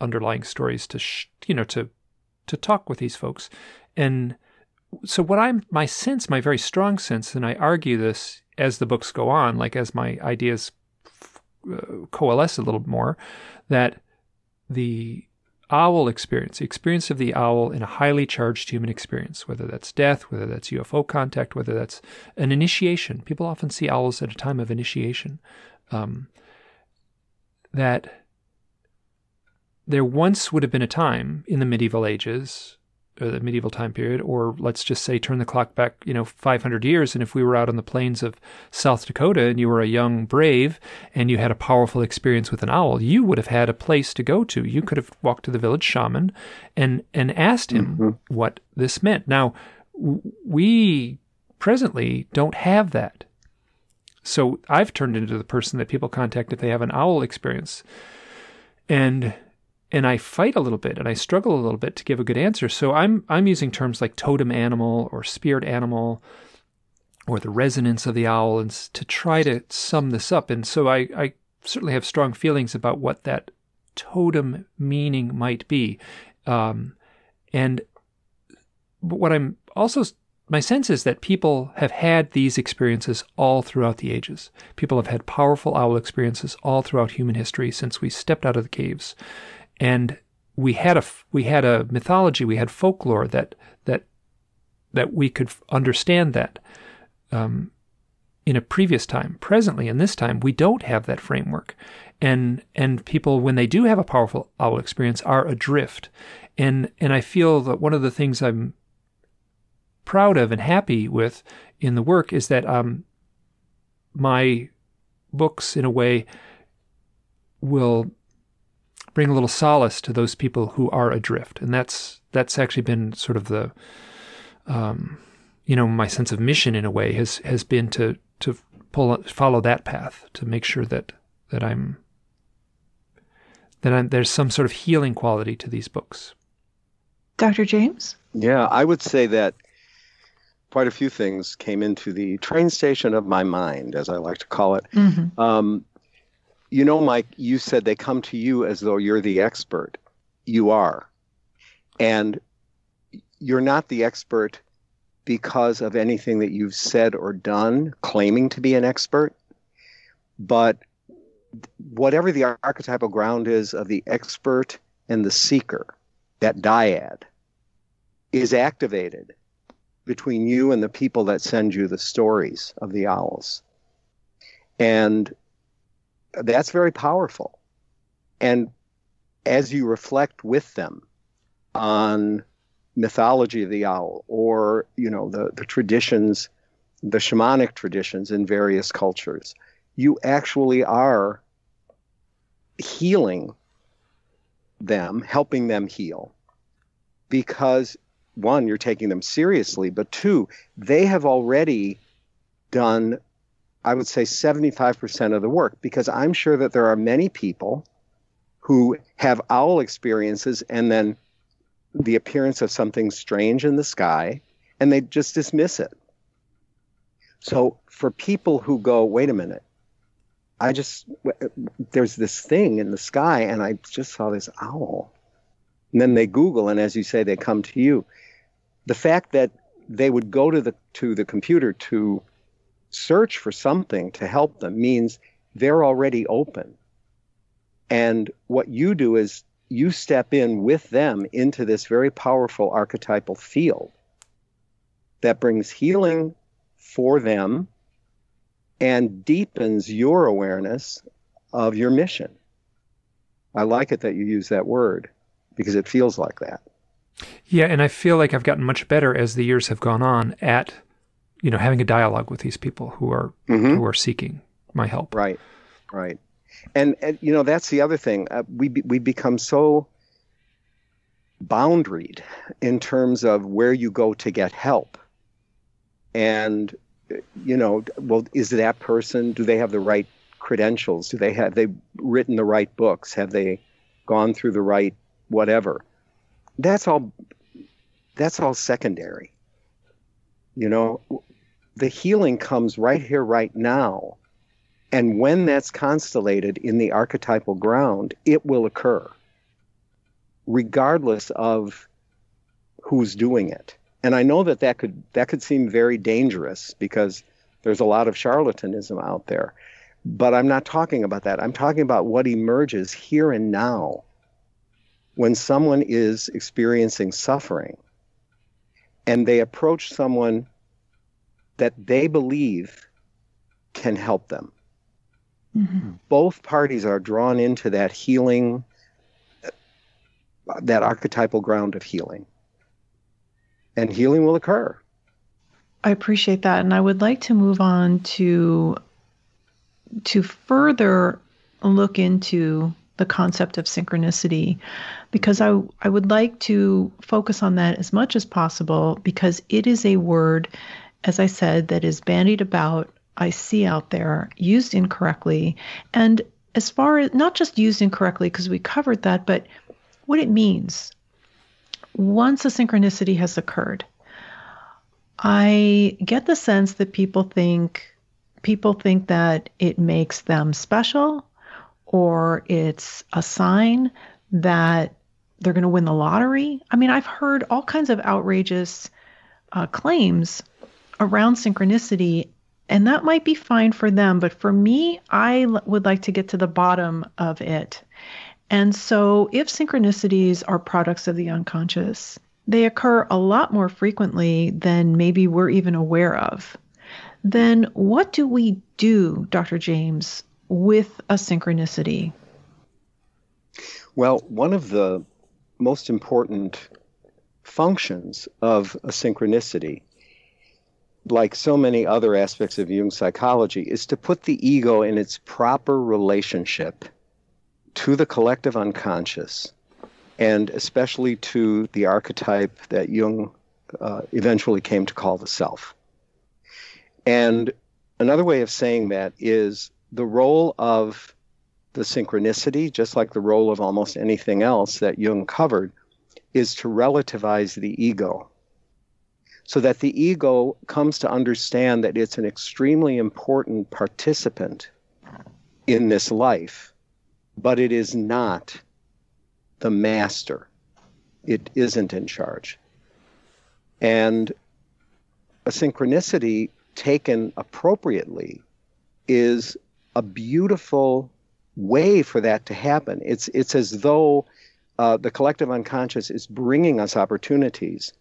underlying stories to, sh- you know, to to talk with these folks. And so what I'm, my sense, my very strong sense, and I argue this as the books go on, like as my ideas f- uh, coalesce a little more, that the owl experience, the experience of the owl in a highly charged human experience, whether that's death, whether that's U F O contact, whether that's an initiation. People often see owls at a time of initiation. Um, that there once would have been a time in the medieval ages, or the medieval time period, or let's just say turn the clock back, you know, five hundred years, and if we were out on the plains of South Dakota and you were a young brave and you had a powerful experience with an owl, you would have had a place to go to. You could have walked to the village shaman and, and asked him mm-hmm. what this meant. Now, w- we presently don't have that. So I've turned into the person that people contact if they have an owl experience. And... And I fight a little bit and I struggle a little bit to give a good answer. So I'm I'm using terms like totem animal or spirit animal or the resonance of the owl and to try to sum this up. And so I, I certainly have strong feelings about what that totem meaning might be. Um, and but what I'm also, my sense is that people have had these experiences all throughout the ages. People have had powerful owl experiences all throughout human history since we stepped out of the caves. And we had a we had a mythology, we had folklore that that that we could understand that um, in a previous time. Presently, in this time, we don't have that framework, and and people when they do have a powerful owl experience are adrift. And and I feel that one of the things I'm proud of and happy with in the work is that um, my books, in a way, will bring a little solace to those people who are adrift. And that's that's actually been sort of the, um, you know, my sense of mission, in a way, has has been to to pull follow that path, to make sure that that I'm that I'm, there's some sort of healing quality to these books. Doctor James? Yeah, I would say that quite a few things came into the train station of my mind, as I like to call it. Mm-hmm. Um, you know, Mike, you said they come to you as though you're the expert. You are. And you're not the expert because of anything that you've said or done, claiming to be an expert. But whatever the archetypal ground is of the expert and the seeker, that dyad is activated between you and the people that send you the stories of the owls. And that's very powerful. And as you reflect with them on mythology of the owl, or, you know, the, the traditions, the shamanic traditions in various cultures, you actually are healing them, helping them heal, because one, you're taking them seriously, but two, they have already done, I would say, seventy-five percent of the work, because I'm sure that there are many people who have owl experiences and then the appearance of something strange in the sky, and they just dismiss it. So for people who go, wait a minute, I just, there's this thing in the sky and I just saw this owl. And then they Google, and as you say, they come to you. The fact that they would go to the to the computer to search for something to help them means they're already open. And what you do is you step in with them into this very powerful archetypal field that brings healing for them and deepens your awareness of your mission. I like it that you use that word, because it feels like that. Yeah, and I feel like I've gotten much better as the years have gone on at, you know, having a dialogue with these people who are mm-hmm. who are seeking my help. Right, right. And, and you know, that's the other thing. Uh, we be, we become so boundaried in terms of where you go to get help. And, you know, well, is that person, do they have the right credentials? Do they have, have they written the right books? Have they gone through the right whatever? That's all, that's all secondary. You know, the healing comes right here, right now. And when that's constellated in the archetypal ground, it will occur regardless of who's doing it. And I know that that could, that could seem very dangerous, because there's a lot of charlatanism out there, but I'm not talking about that. I'm talking about what emerges here and now, when someone is experiencing suffering and they approach someone that they believe can help them. Mm-hmm. Both parties are drawn into that healing, that archetypal ground of healing. And healing will occur. I appreciate that. And I would like to move on to to further look into the concept of synchronicity, because I, I would like to focus on that as much as possible, because it is a word, as I said, that is bandied about, I see out there, used incorrectly. And as far as, not just used incorrectly, because we covered that, but what it means. Once a synchronicity has occurred, I get the sense that people think, people think that it makes them special, or it's a sign that they're going to win the lottery. I mean, I've heard all kinds of outrageous uh, claims around synchronicity, and that might be fine for them. But for me, I l- would like to get to the bottom of it. And so if synchronicities are products of the unconscious, they occur a lot more frequently than maybe we're even aware of. Then what do we do, Doctor James, with a synchronicity? Well, one of the most important functions of a synchronicity like so many other aspects of Jung psychology, is to put the ego in its proper relationship to the collective unconscious, and especially to the archetype that Jung uh, eventually came to call the self. And another way of saying that is the role of the synchronicity, just like the role of almost anything else that Jung covered, is to relativize the ego, so that the ego comes to understand that it's an extremely important participant in this life, but it is not the master. It isn't in charge. And a synchronicity taken appropriately is a beautiful way for that to happen. It's it's as though uh, the collective unconscious is bringing us opportunities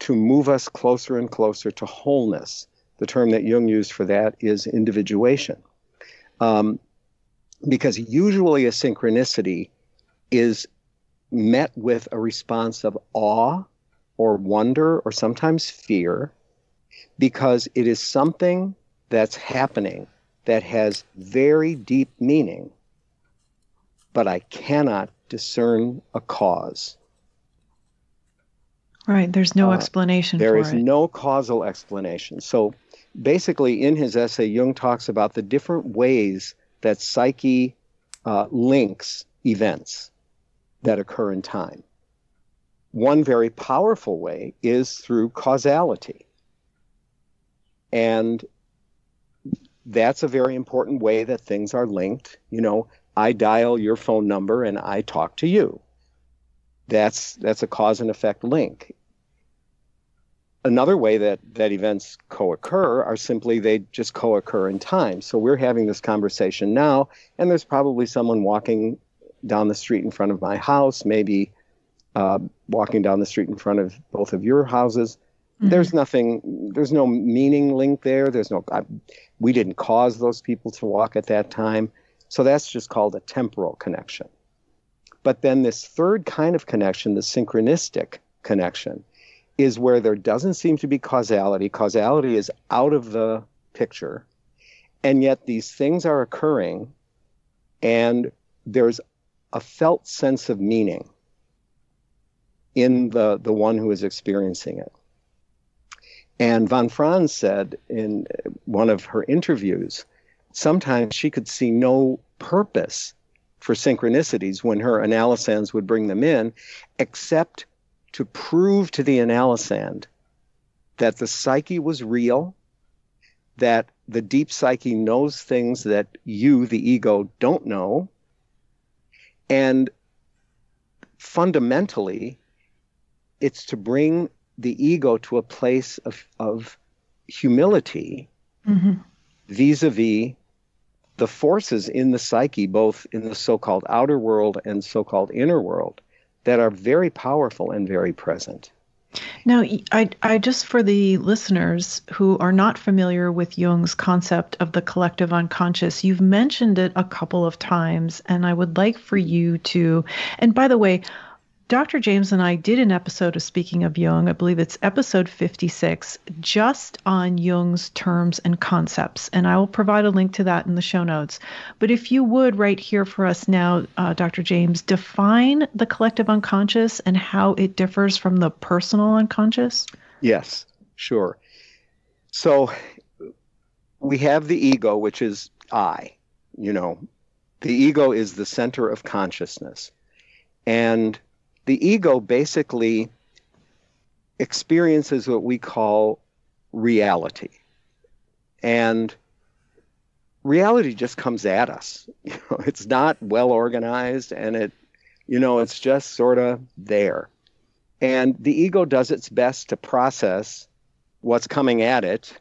to move us closer and closer to wholeness. The term that Jung used for that is individuation. Um, because usually a synchronicity is met with a response of awe or wonder or sometimes fear, because it is something that's happening that has very deep meaning, but I cannot discern a cause. Right, there's no uh, explanation for it. There is no causal explanation. So basically in his essay, Jung talks about the different ways that psyche uh, links events that occur in time. One very powerful way is through causality. And that's a very important way that things are linked. You know, I dial your phone number and I talk to you. That's that's a cause and effect link. Another way that, that events co-occur are simply they just co-occur in time. So we're having this conversation now, and there's probably someone walking down the street in front of my house, maybe uh, walking down the street in front of both of your houses. Mm-hmm. There's nothing, there's no meaning link there. There's no, I, we didn't cause those people to walk at that time. So that's just called a temporal connection. But then this third kind of connection, the synchronistic connection, is where there doesn't seem to be causality. Causality is out of the picture. And yet these things are occurring, and there's a felt sense of meaning in the, the one who is experiencing it. And Von Franz said in one of her interviews, sometimes she could see no purpose for synchronicities when her analysans would bring them in, except to prove to the analysand that the psyche was real, that the deep psyche knows things that you, the ego, don't know, and fundamentally, it's to bring the ego to a place of, of humility, mm-hmm. vis-a-vis the forces in the psyche, both in the so-called outer world and so-called inner world, that are very powerful and very present. Now, I, I just for the listeners who are not familiar with Jung's concept of the collective unconscious, you've mentioned it a couple of times, and I would like for you to, and by the way, Doctor James and I did an episode of Speaking of Jung, I believe it's episode fifty-six, just on Jung's terms and concepts. And I will provide a link to that in the show notes. But if you would, right here for us now, uh, Doctor James, define the collective unconscious and how it differs from the personal unconscious. Yes, sure. So we have the ego, which is I, you know, the ego is the center of consciousness. And the ego basically experiences what we call reality. And reality just comes at us. You know, it's not well organized, and it, you know, it's just sort of there. And the ego does its best to process what's coming at it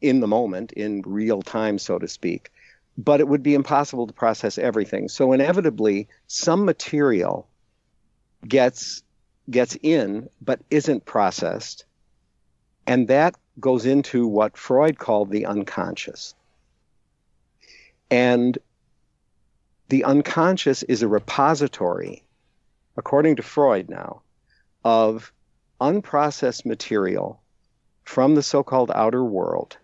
in the moment, in real time, so to speak. But it would be impossible to process everything. So inevitably, some material gets gets in but isn't processed, and that goes into what Freud called the unconscious. And the unconscious is a repository, according to Freud now, of unprocessed material from the so-called outer world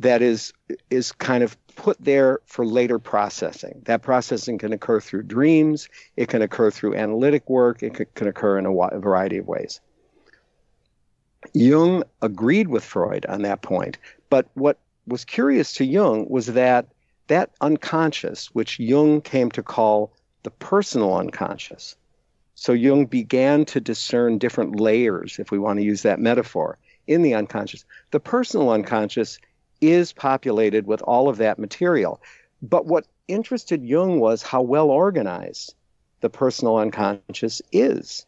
that is is kind of put there for later processing. That processing can occur through dreams. It can occur through analytic work. It can, can occur in a, a variety of ways. Jung agreed with Freud on that point. But what was curious to Jung was that that unconscious, which Jung came to call the personal unconscious. So Jung began to discern different layers, if we want to use that metaphor, in the unconscious. The personal unconscious is populated with all of that material. But what interested Jung was how well organized the personal unconscious is.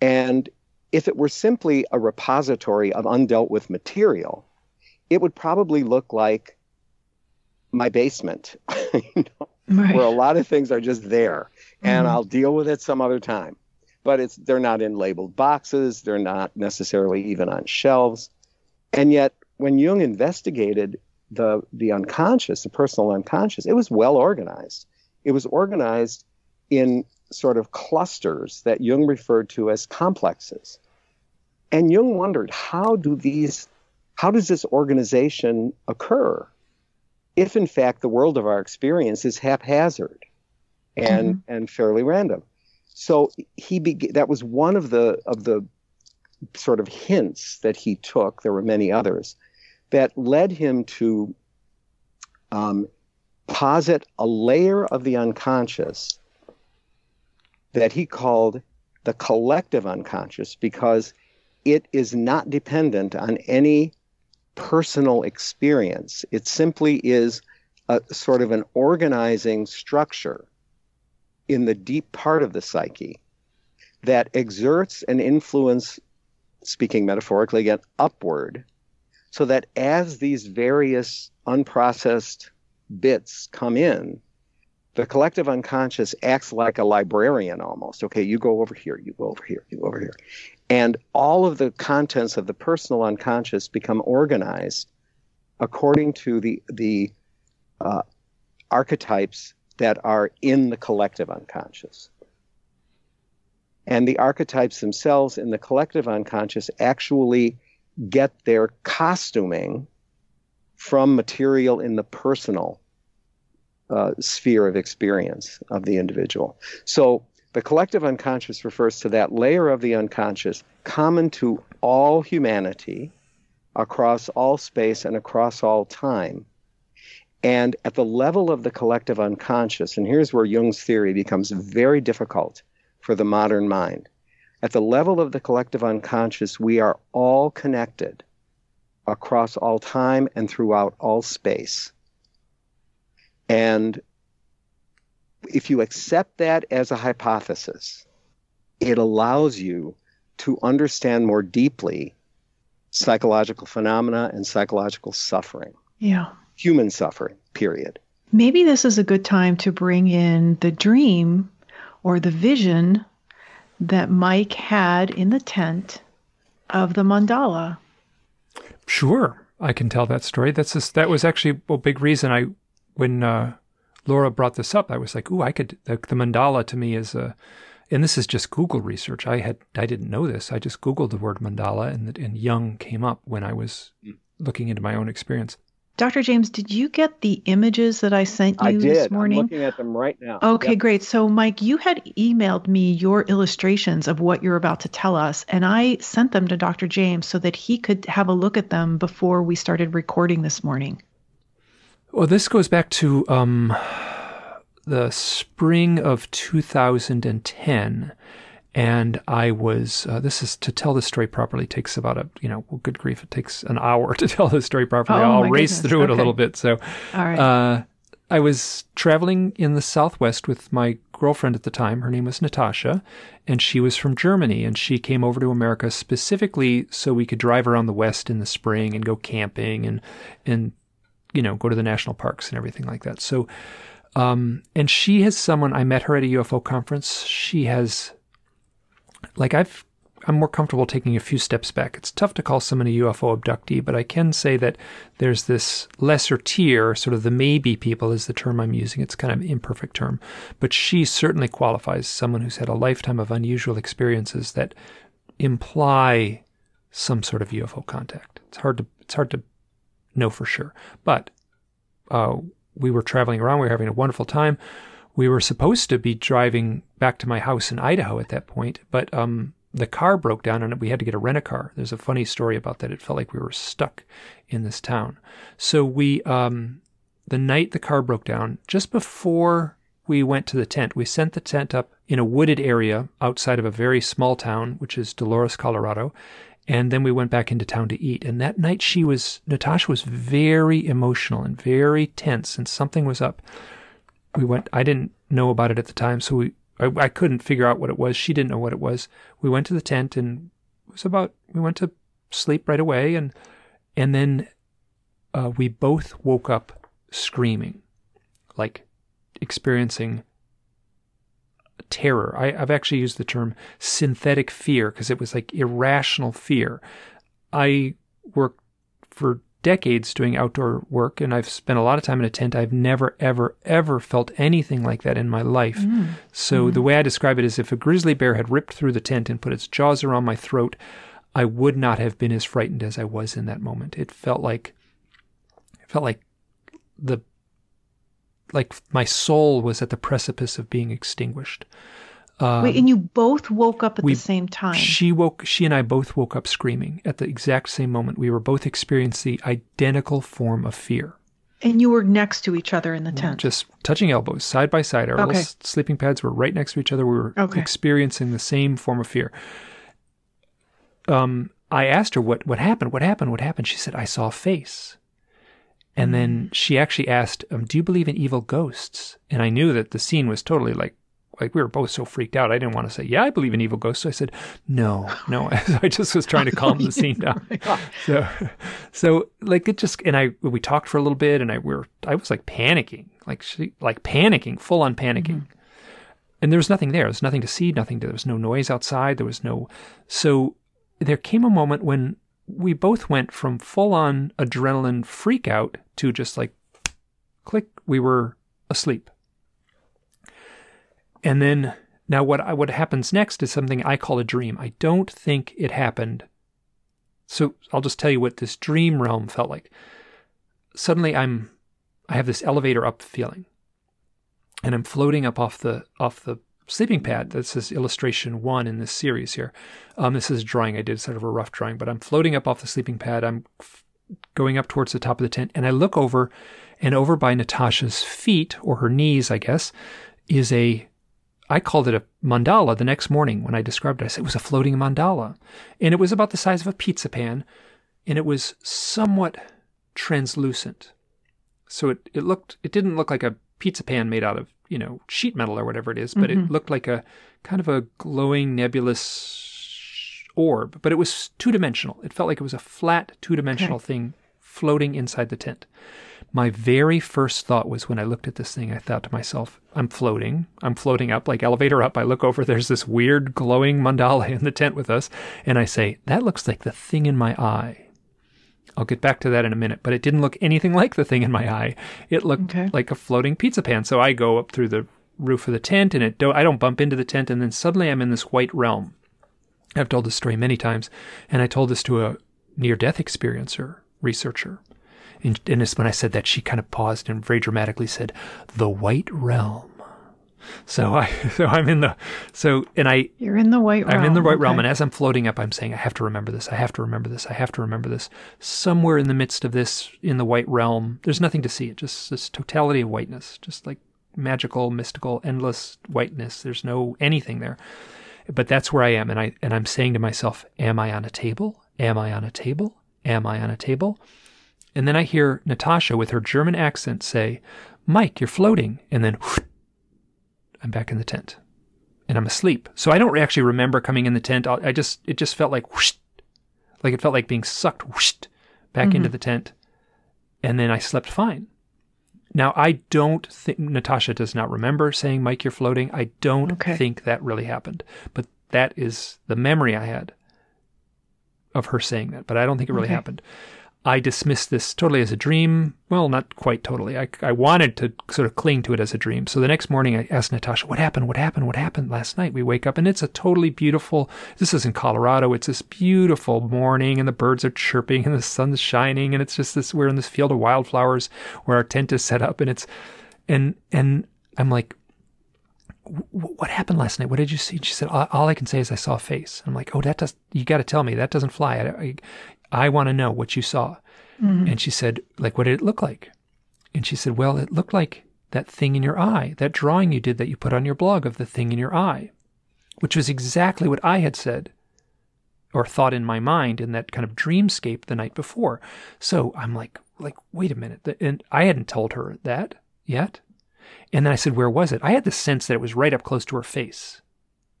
And if it were simply a repository of undealt with material, it would probably look like my basement, you know, right, where a lot of things are just there, and mm-hmm. I'll deal with it some other time. But it's they're not in labeled boxes. They're not necessarily even on shelves. And yet, when Jung investigated the the unconscious, the personal unconscious, it was well organized. It was organized in sort of clusters that Jung referred to as complexes. And Jung wondered, how do these, how does this organization occur if, in fact, the world of our experience is haphazard and mm-hmm. and fairly random? So he be- that was one of the of the sort of hints that he took. There were many others that led him to um, posit a layer of the unconscious that he called the collective unconscious, because it is not dependent on any personal experience. It simply is a sort of an organizing structure in the deep part of the psyche that exerts an influence, speaking metaphorically again, upward, so that as these various unprocessed bits come in, the collective unconscious acts like a librarian almost. Okay, you go over here, you go over here, you go over here. And all of the contents of the personal unconscious become organized according to the the uh, archetypes that are in the collective unconscious. And the archetypes themselves in the collective unconscious actually get their costuming from material in the personal Uh, sphere of experience of the individual. So the collective unconscious refers to that layer of the unconscious common to all humanity across all space and across all time. And at the level of the collective unconscious, and here's where Jung's theory becomes very difficult for the modern mind. At the level of the collective unconscious, we are all connected across all time and throughout all space. And if you accept that as a hypothesis, it allows you to understand more deeply psychological phenomena and psychological suffering. Yeah. Human suffering, period. Maybe this is a good time to bring in the dream or the vision that Mike had in the tent of the mandala. Sure. I can tell that story. That's just, that was actually a big reason I... When uh, Laura brought this up, I was like, "Ooh, I could." The, the mandala to me is a, and this is just Google research. I had I didn't know this. I just Googled the word mandala, and and Jung came up when I was looking into my own experience. Doctor James, did you get the images that I sent you I did. This morning? I'm looking at them right now. Okay, yep. Great. So, Mike, you had emailed me your illustrations of what you're about to tell us, and I sent them to Doctor James so that he could have a look at them before we started recording this morning. Well, this goes back to um, the spring of two thousand ten, and I was, uh, this is, to tell this story properly takes about a, you know, well, good grief, it takes an hour to tell this story properly. Oh, I'll race goodness. Through okay. it a little bit. So All right. uh, I was traveling in the Southwest with my girlfriend at the time. Her name was Natasha, and she was from Germany, and she came over to America specifically so we could drive around the West in the spring and go camping and and. you know, go to the national parks and everything like that. So, um, and she has someone, I met her at a U F O conference. She has, like I've, I'm more comfortable taking a few steps back. It's tough to call someone a U F O abductee, but I can say that there's this lesser tier, sort of the maybe people is the term I'm using. It's kind of an imperfect term, but she certainly qualifies someone who's had a lifetime of unusual experiences that imply some sort of U F O contact. It's hard to it's hard to know for sure. But uh, we were traveling around. We were having a wonderful time. We were supposed to be driving back to my house in Idaho at that point, but um, the car broke down and we had to get a rent-a-car. There's a funny story about that. It felt like we were stuck in this town. So we, um, the night the car broke down, just before we went to the tent, we sent the tent up in a wooded area outside of a very small town, which is Dolores, Colorado. And then we went back into town to eat. And that night she was, Natasha was very emotional and very tense, and something was up. We went, I didn't know about it at the time, so we, I, I couldn't figure out what it was. She didn't know what it was. We went to the tent, and it was about, we went to sleep right away, and and then uh, we both woke up screaming, like experiencing terror. I, I've actually used the term synthetic fear because it was like irrational fear. I worked for decades doing outdoor work, and I've spent a lot of time in a tent. I've never, ever, ever felt anything like that in my life. Mm. So mm. the way I describe it is if a grizzly bear had ripped through the tent and put its jaws around my throat, I would not have been as frightened as I was in that moment. It felt like, it felt like the, like my soul was at the precipice of being extinguished. Um, Wait, and you both woke up at we, the same time? She woke. She and I both woke up screaming at the exact same moment. We were both experiencing the identical form of fear. And you were next to each other in the tent? Just touching elbows, side by side. Our okay. little sleeping pads were right next to each other. We were okay. experiencing the same form of fear. Um, I asked her, what, what happened? What happened? What happened? She said, I saw a face. And then she actually asked, um, do you believe in evil ghosts? And I knew that the scene was totally like, Like we were both so freaked out. I didn't want to say, yeah, I believe in evil ghosts. So I said, no, no. I just was trying to calm the scene down. So, so like it just, and I, we talked for a little bit and I, we were, I was like panicking, like, she, like panicking, full on panicking. Mm-hmm. And there was nothing there. There was nothing to see, nothing to, there was no noise outside. There was no, so there came a moment when we both went from full on adrenaline freak out to just like, click, we were asleep. And then now what I, what happens next is something I call a dream. I don't think it happened. So I'll just tell you what this dream realm felt like. Suddenly I'm, I have this elevator up feeling and I'm floating up off the, off the sleeping pad. This is illustration one in this series here. Um, this is a drawing I did, sort of a rough drawing, but I'm floating up off the sleeping pad. I'm f- going up towards the top of the tent and I look over, and over by Natasha's feet, or her knees, I guess, is a, I called it a mandala the next morning when I described it. I said it was a floating mandala. And it was about the size of a pizza pan, and it was somewhat translucent. So it, it looked, it didn't look like a pizza pan made out of, you know, sheet metal or whatever it is, but mm-hmm. it looked like a kind of a glowing nebulous orb. But it was two-dimensional. It felt like it was a flat two-dimensional okay. thing floating inside the tent. My very first thought was when I looked at this thing, I thought to myself, I'm floating. I'm floating up, like elevator up. I look over, there's this weird glowing mandala in the tent with us. And I say, that looks like the thing in my eye. I'll get back to that in a minute, but it didn't look anything like the thing in my eye. It looked okay. like a floating pizza pan. So I go up through the roof of the tent and it don't, I don't bump into the tent. And then suddenly I'm in this white realm. I've told this story many times. And I told this to a near-death experiencer, researcher. And, and it's when I said that, she kind of paused and very dramatically said, the white realm. So I, so I'm in the, so, and I. You're in the white I'm realm. I'm in the white okay. realm. And as I'm floating up, I'm saying, I have to remember this. I have to remember this. I have to remember this. Somewhere in the midst of this, in the white realm, there's nothing to see. It just this totality of whiteness, just like magical, mystical, endless whiteness. There's no anything there. But that's where I am. And I, and I'm saying to myself, am I on a table? Am I on a table? Am I on a table? And then I hear Natasha with her German accent say, Mike, you're floating. And then whoosh, I'm back in the tent and I'm asleep. So I don't actually remember coming in the tent. I just, it just felt like, whoosh, like it felt like being sucked whoosh, back mm-hmm. into the tent. And then I slept fine. Now, I don't think, Natasha does not remember saying, Mike, you're floating. I don't okay. think that really happened. But that is the memory I had of her saying that. But I don't think it really okay. happened. I dismissed this totally as a dream. Well, not quite totally. I, I wanted to sort of cling to it as a dream. So the next morning I asked Natasha, what happened? What happened? What happened last night? We wake up and it's a totally beautiful, this is in Colorado. It's this beautiful morning and the birds are chirping and the sun's shining. And it's just this, we're in this field of wildflowers where our tent is set up and it's, and, and I'm like, what happened last night? What did you see? She said, all I can say is I saw a face. I'm like, oh, that does, you got to tell me that doesn't fly. I, I, I want to know what you saw. Mm-hmm. And she said, like, what did it look like? And she said, well, it looked like that thing in your eye, that drawing you did that you put on your blog of the thing in your eye, which was exactly what I had said or thought in my mind in that kind of dreamscape the night before. So I'm like, like, wait a minute. And I hadn't told her that yet. And then I said, where was it? I had the sense that it was right up close to her face.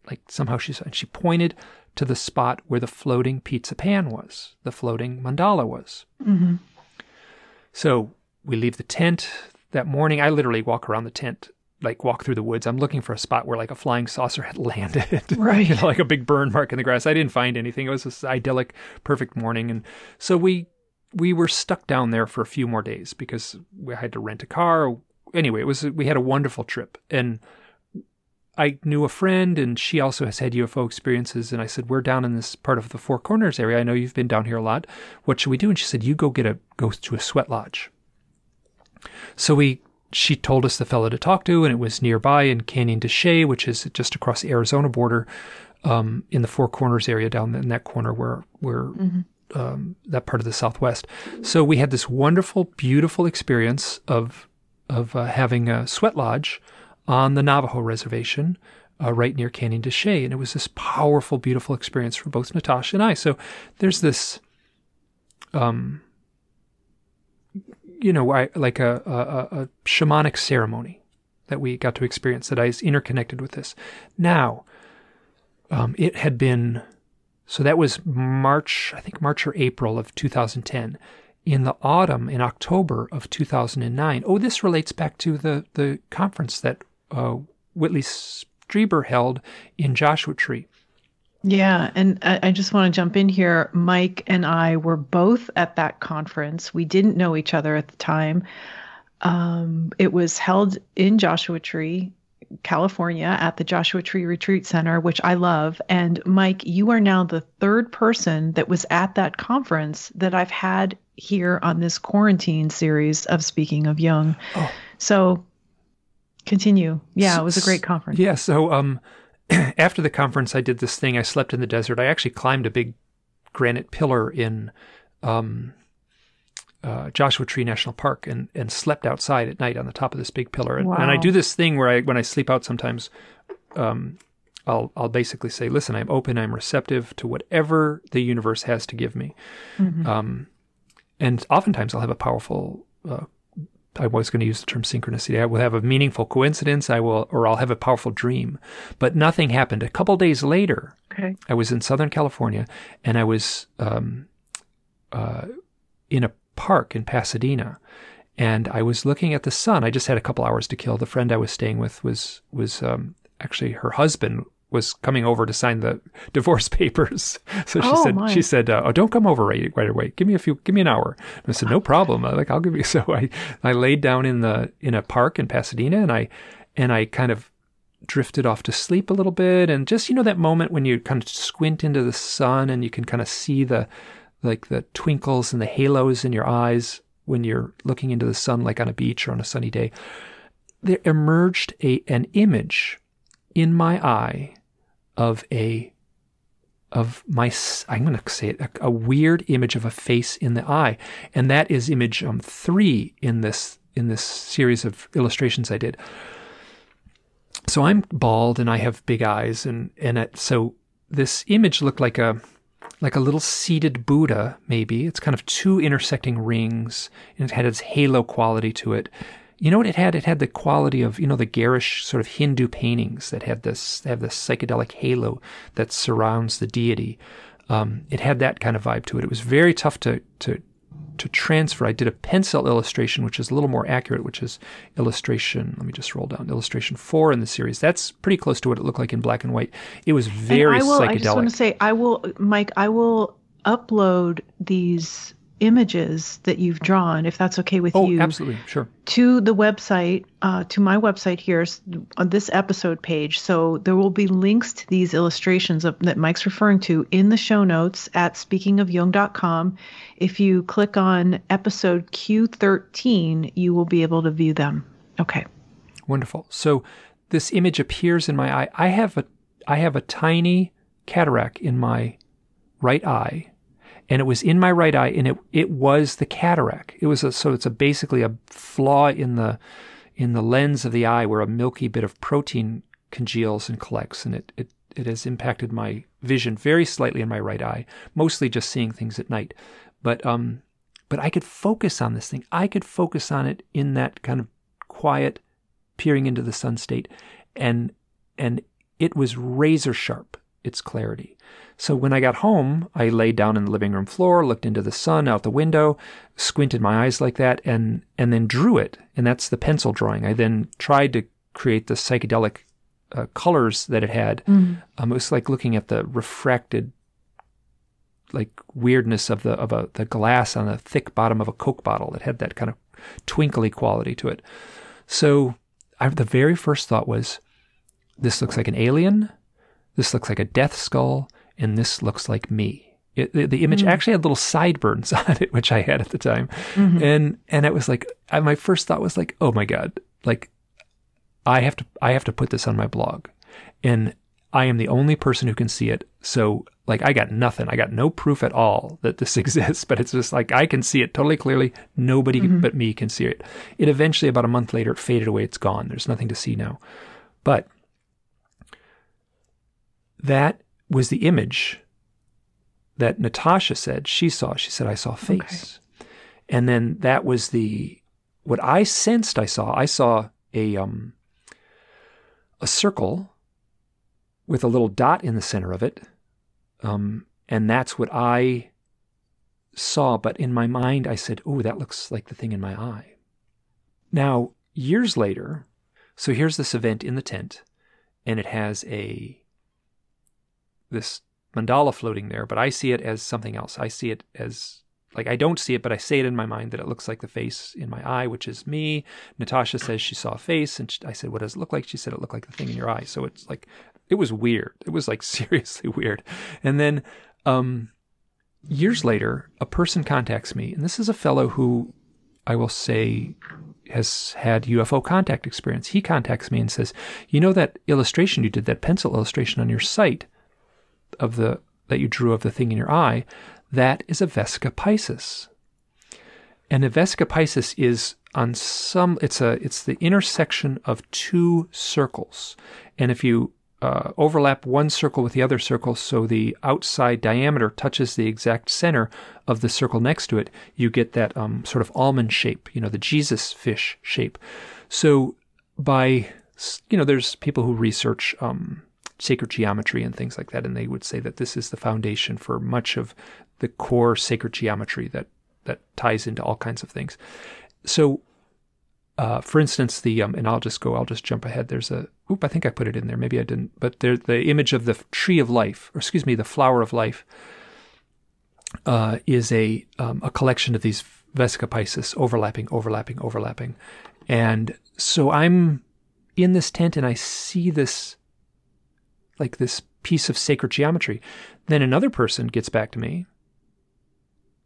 Like somehow she saw, and she pointed to the spot where the floating pizza pan was, the floating mandala was. Mm-hmm. So we leave the tent that morning. I literally walk around the tent, like walk through the woods. I'm looking for a spot where like a flying saucer had landed, right? You know, like a big burn mark in the grass. I didn't find anything. It was this idyllic, perfect morning. And so we, we were stuck down there for a few more days because we had to rent a car. Anyway, it was, we had a wonderful trip. And I knew a friend and she also has had U F O experiences. And I said, we're down in this part of the Four Corners area. I know you've been down here a lot. What should we do? And she said, you go get a, go to a sweat lodge. So we, she told us the fellow to talk to, and it was nearby in Canyon de Chelly, which is just across the Arizona border, um, in the Four Corners area down in that corner where, where, mm-hmm. um, that part of the Southwest. So we had this wonderful, beautiful experience of, of, uh, having a sweat lodge on the Navajo reservation, uh, right near Canyon de Chelly. And it was this powerful, beautiful experience for both Natasha and I. So there's this, um, you know, I, like a, a, a shamanic ceremony that we got to experience that I is interconnected with this. Now, um, it had been, so that was March, I think March or April of two thousand ten. In the autumn, in October of two thousand nine, oh, this relates back to the, the conference that Uh, Whitley Strieber held in Joshua Tree. Yeah, and I, I just want to jump in here. Mike and I were both at that conference. We didn't know each other at the time. Um, it was held in Joshua Tree, California, at the Joshua Tree Retreat Center, which I love. And Mike, you are now the third person that was at that conference that I've had here on this quarantine series of Speaking of Jung. Oh. So... continue. Yeah, it was a great conference. Yeah, so um, after the conference, I did this thing. I slept in the desert. I actually climbed a big granite pillar in um, uh, Joshua Tree National Park and, and slept outside at night on the top of this big pillar. And, wow. and I do this thing where I, when I sleep out sometimes, um, I'll, I'll basically say, listen, I'm open, I'm receptive to whatever the universe has to give me. Mm-hmm. Um, and oftentimes I'll have a powerful uh I was going to use the term synchronicity. I will have a meaningful coincidence. I will, or I'll have a powerful dream, but nothing happened. A couple days later, okay. I was in Southern California and I was um, uh, in a park in Pasadena and I was looking at the sun. I just had a couple hours to kill. The friend I was staying with was, was um, actually her husband was coming over to sign the divorce papers. So she oh, said, my. she said, uh, oh, don't come over right, right away. Give me a few, give me an hour. And I said, no problem. I like, I'll give you. So I, I laid down in the, in a park in Pasadena and I, and I kind of drifted off to sleep a little bit. And just, you know, that moment when you kind of squint into the sun and you can kind of see the, like the twinkles and the halos in your eyes when you're looking into the sun, like on a beach or on a sunny day, there emerged a, an image in my eye of a, of my, I'm going to say it, a, a weird image of a face in the eye. And that is image um, three in this, in this series of illustrations I did. So I'm bald and I have big eyes. And, and it, so this image looked like a, like a little seated Buddha, maybe. It's kind of two intersecting rings and it had its halo quality to it. You know what it had? It had the quality of, you know, the garish sort of Hindu paintings that had this, they have this psychedelic halo that surrounds the deity. Um, it had that kind of vibe to it. It was very tough to, to, to transfer. I did a pencil illustration, which is a little more accurate, which is illustration. Let me just roll down illustration four in the series. That's pretty close to what it looked like in black and white. It was very and I will, psychedelic. I just want to say, I will, Mike, I will upload these images that you've drawn, if that's okay with oh, you. Oh, absolutely. Sure. To the website, uh, to my website here on this episode page. So there will be links to these illustrations of, that Mike's referring to in the show notes at speaking of jung dot com. If you click on episode Q thirteen, you will be able to view them. Okay. Wonderful. So this image appears in my eye. I have a, I have a tiny cataract in my right eye. And it was in my right eye, and it it was the cataract. It was a, so it's a basically a flaw in the in the lens of the eye where a milky bit of protein congeals and collects, and it it it has impacted my vision very slightly in my right eye, mostly just seeing things at night. But um, but I could focus on this thing. I could focus on it in that kind of quiet, peering into the sun state, and and it was razor sharp, its clarity. So when I got home, I laid down on the living room floor, looked into the sun out the window, squinted my eyes like that, and and then drew it. And that's the pencil drawing. I then tried to create the psychedelic uh, colors that it had. Mm. Um, it was like looking at the refracted, like weirdness of the of a the glass on the thick bottom of a Coke bottle. It had that kind of twinkly quality to it. So I, the very first thought was, this looks like an alien. This looks like a death skull, and this looks like me. It, the, the image mm-hmm. actually had little sideburns on it, which I had at the time. Mm-hmm. And and it was like, I, my first thought was like, oh my God, like I have to I have to put this on my blog. And I am the only person who can see it. So like I got nothing. I got no proof at all that this exists, but it's just like I can see it totally clearly. Nobody mm-hmm. but me can see it. It eventually, about a month later, it faded away. It's gone. There's nothing to see now. But that was the image that Natasha said she saw. She said, I saw a face. Okay. And then that was the, what I sensed I saw. I saw a um, a circle with a little dot in the center of it. Um, and that's what I saw. But in my mind, I said, oh, that looks like the thing in my eye. Now, years later, so here's this event in the tent, and it has a this mandala floating there, but I see it as something else. I see it as, like, I don't see it, but I say it in my mind that it looks like the face in my eye, which is me. Natasha says she saw a face, and she, I said, what does it look like? She said, it looked like the thing in your eye. So it's like, it was weird. It was like seriously weird. And then um, years later, a person contacts me, and this is a fellow who I will say has had U F O contact experience. He contacts me and says, you know that illustration you did, that pencil illustration on your site, of the that you drew of the thing in your eye, that is a vesica piscis. And a vesica piscis is on some it's a it's the intersection of two circles, and if you uh, overlap one circle with the other circle, so the outside diameter touches the exact center of the circle next to it, you get that um, sort of almond shape, you know, the Jesus fish shape. So by you know, there's people who research um, sacred geometry and things like that, and they would say that this is the foundation for much of the core sacred geometry that that ties into all kinds of things. So, uh, for instance, the um, and I'll just go, I'll just jump ahead. There's a oop, I think I put it in there. Maybe I didn't, but there, the image of the tree of life, or excuse me, the flower of life, uh, is a um, a collection of these vesica piscis overlapping, overlapping, overlapping, and so I'm in this tent and I see this, like this piece of sacred geometry. Then another person gets back to me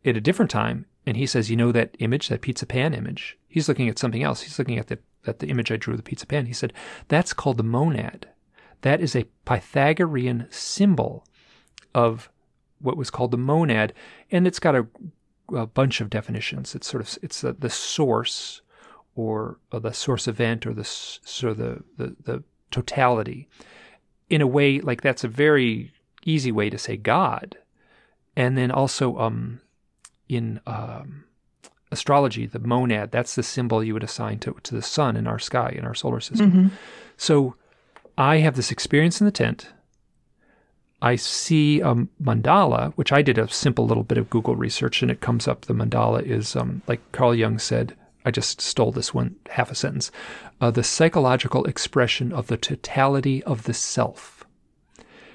at a different time, and he says, you know that image, that pizza pan image? He's looking at something else. He's looking at the at the image I drew of the pizza pan. He said, that's called the monad. That is a Pythagorean symbol of what was called the monad, and it's got a, a bunch of definitions. It's sort of it's a, the source, or, or the source event, or the sort of the, the, the totality. In a way, like that's a very easy way to say God. And then also um, in um, astrology, the monad, that's the symbol you would assign to, to the sun in our sky, in our solar system. Mm-hmm. So I have this experience in the tent. I see a mandala, which I did a simple little bit of Google research, and it comes up. The mandala is, um, like Carl Jung said, I just stole this one half a sentence, uh, the psychological expression of the totality of the self.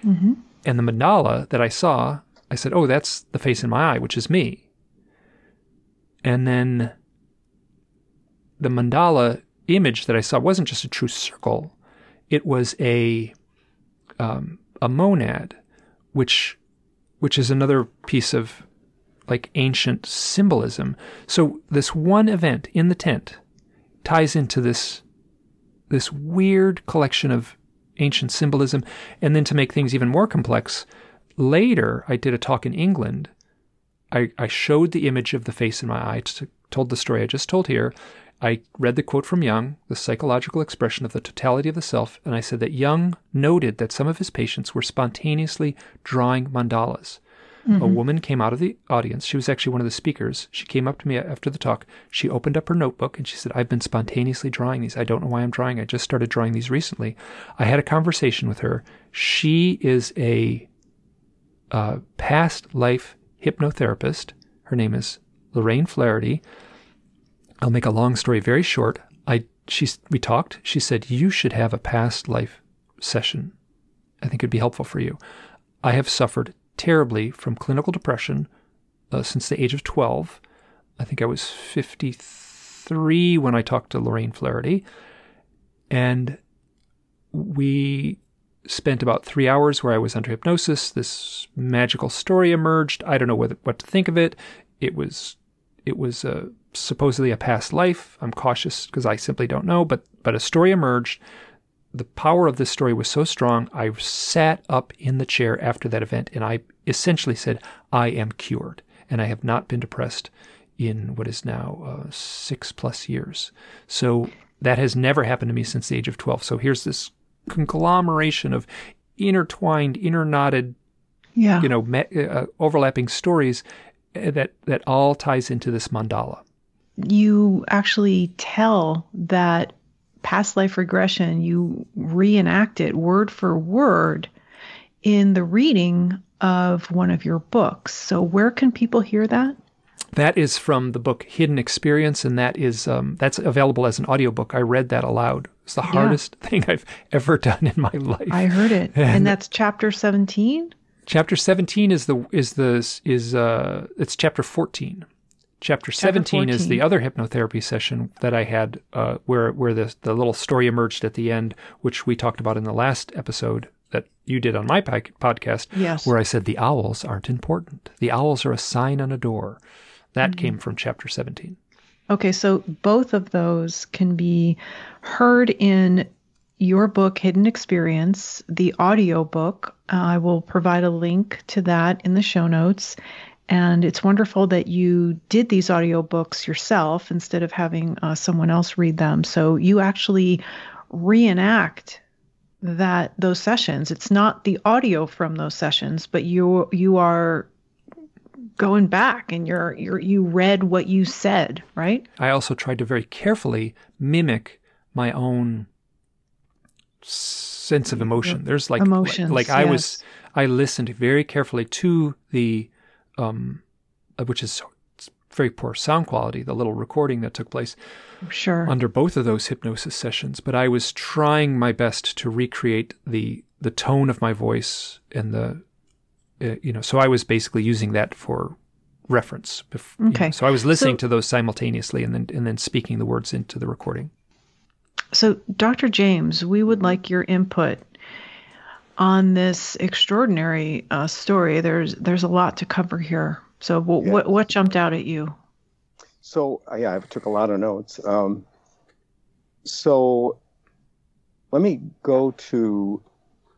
Mm-hmm. And the mandala that I saw, I said, oh, that's the face in my eye, which is me. And then the mandala image that I saw wasn't just a true circle. It was a um, a monad, which which is another piece of like ancient symbolism. So this one event in the tent ties into this this weird collection of ancient symbolism. And then to make things even more complex, later I did a talk in England. I, I showed the image of the face in my eye, to, told the story I just told here. I read the quote from Jung, the psychological expression of the totality of the self, and I said that Jung noted that some of his patients were spontaneously drawing mandalas. Mm-hmm. A woman came out of the audience. She was actually one of the speakers. She came up to me after the talk. She opened up her notebook and she said, I've been spontaneously drawing these. I don't know why I'm drawing. I just started drawing these recently. I had a conversation with her. She is a uh, past life hypnotherapist. Her name is Lorraine Flaherty. I'll make a long story very short. I she we talked. She said, you should have a past life session. I think it'd be helpful for you. I have suffered terribly from clinical depression uh, since the age of twelve. I think I was fifty-three when I talked to Lorraine Flaherty. And we spent about three hours where I was under hypnosis. This magical story emerged. I don't know what, what to think of it. It was it was uh, supposedly a past life. I'm cautious because I simply don't know. But but a story emerged. The power of this story was so strong, I sat up in the chair after that event and I essentially said, I am cured. And I have not been depressed in what is now uh, six plus years. So that has never happened to me since the age of twelve. So here's this conglomeration of intertwined, internotted, yeah. you know, me- uh, overlapping stories that, that all ties into this mandala. You actually tell that past life regression, you reenact it word for word in the reading of one of your books. So where can people hear that? That is from the book Hidden Experience, and that is um, that's available as an audiobook. I read that aloud. It's the hardest yeah. thing I've ever done in my life. I heard it. And, and that's chapter seventeen? Chapter seventeen is the is the is uh it's chapter fourteen. Chapter seventeen is the other hypnotherapy session that I had uh, where where the, the little story emerged at the end, which we talked about in the last episode that you did on my podcast, yes. where I said the owls aren't important. The owls are a sign on a door. That mm-hmm. came from chapter seventeen. Okay, so both of those can be heard in your book, Hidden Experience, the audiobook. Uh, I will provide a link to that in the show notes. And it's wonderful that you did these audiobooks yourself instead of having uh, someone else read them. So you actually reenact that those sessions. It's not the audio from those sessions, but you you are going back and you're you you read what you said, right? I also tried to very carefully mimic my own sense of emotion. There's like Emotions, like, like I yes. was I listened very carefully to the Um, which is very poor sound quality, the little recording that took place sure. under both of those hypnosis sessions. But I was trying my best to recreate the the tone of my voice and the, uh, you know, so I was basically using that for reference. Before, okay. You know, so I was listening so, to those simultaneously and then and then speaking the words into the recording. So, Doctor James, we would like your input on this extraordinary uh, story. There's there's a lot to cover here. So w- yeah. what what jumped out at you? So yeah, I took a lot of notes. Um, so let me go to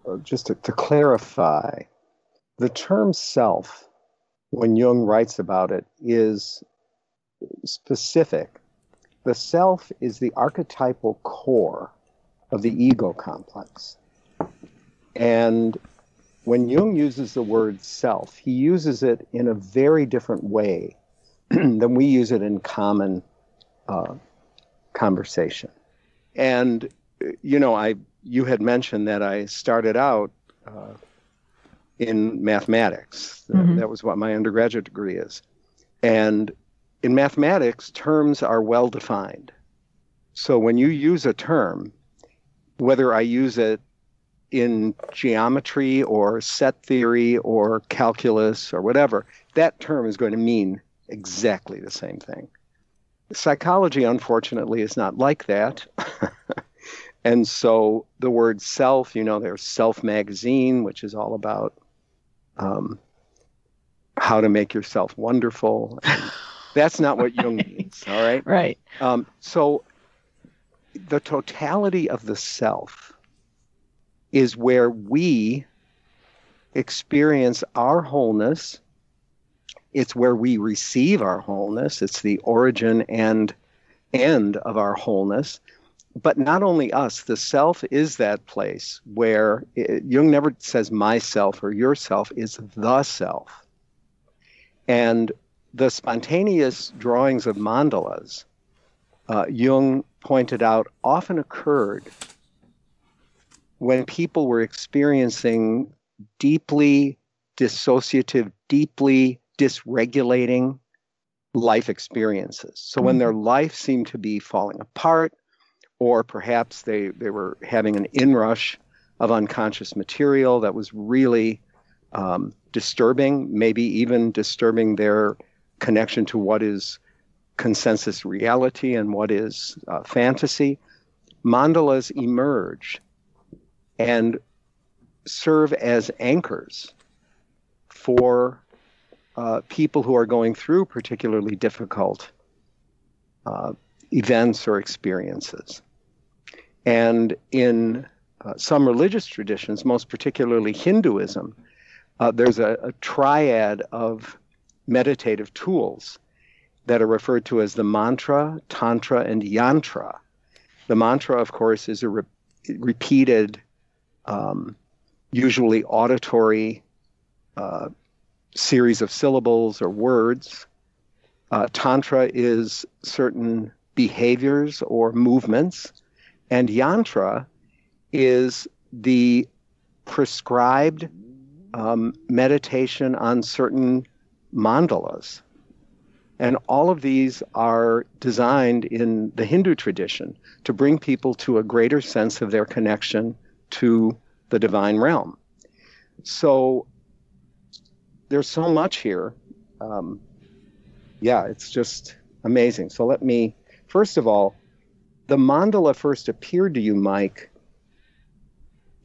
uh, just to, to clarify the term self. When Jung writes about it, is specific. The self is the archetypal core of the ego complex. And when Jung uses the word self, he uses it in a very different way than we use it in common uh, conversation. And, you know, I you had mentioned that I started out uh, in mathematics. Mm-hmm. That was what my undergraduate degree is. And in mathematics, terms are well defined. So when you use a term, whether I use it in geometry or set theory or calculus or whatever, that term is going to mean exactly the same thing. Psychology, unfortunately, is not like that. And so the word self, you know, there's Self Magazine, which is all about um, how to make yourself wonderful. And that's not what Jung means, all right? Right. Um, so the totality of the self is where we experience our wholeness. It's where we receive our wholeness. It's the origin and end of our wholeness. But not only us, the self is that place where it, Jung never says myself or yourself, it's the self. And the spontaneous drawings of mandalas, uh, Jung pointed out, often occurred when people were experiencing deeply dissociative, deeply dysregulating life experiences. So when their life seemed to be falling apart, or perhaps they, they were having an inrush of unconscious material that was really um, disturbing, maybe even disturbing their connection to what is consensus reality and what is uh, fantasy, mandalas emerge and serve as anchors for uh, people who are going through particularly difficult uh, events or experiences. And in uh, some religious traditions, most particularly Hinduism, uh, there's a, a triad of meditative tools that are referred to as the mantra, tantra, and yantra. The mantra, of course, is a re- repeated, um, usually auditory uh, series of syllables or words. Uh, tantra is certain behaviors or movements, and yantra is the prescribed um, meditation on certain mandalas. And all of these are designed in the Hindu tradition to bring people to a greater sense of their connection to the divine realm. So there's so much here. Um, yeah, it's just amazing. So let me, first of all, the mandala first appeared to you, Mike,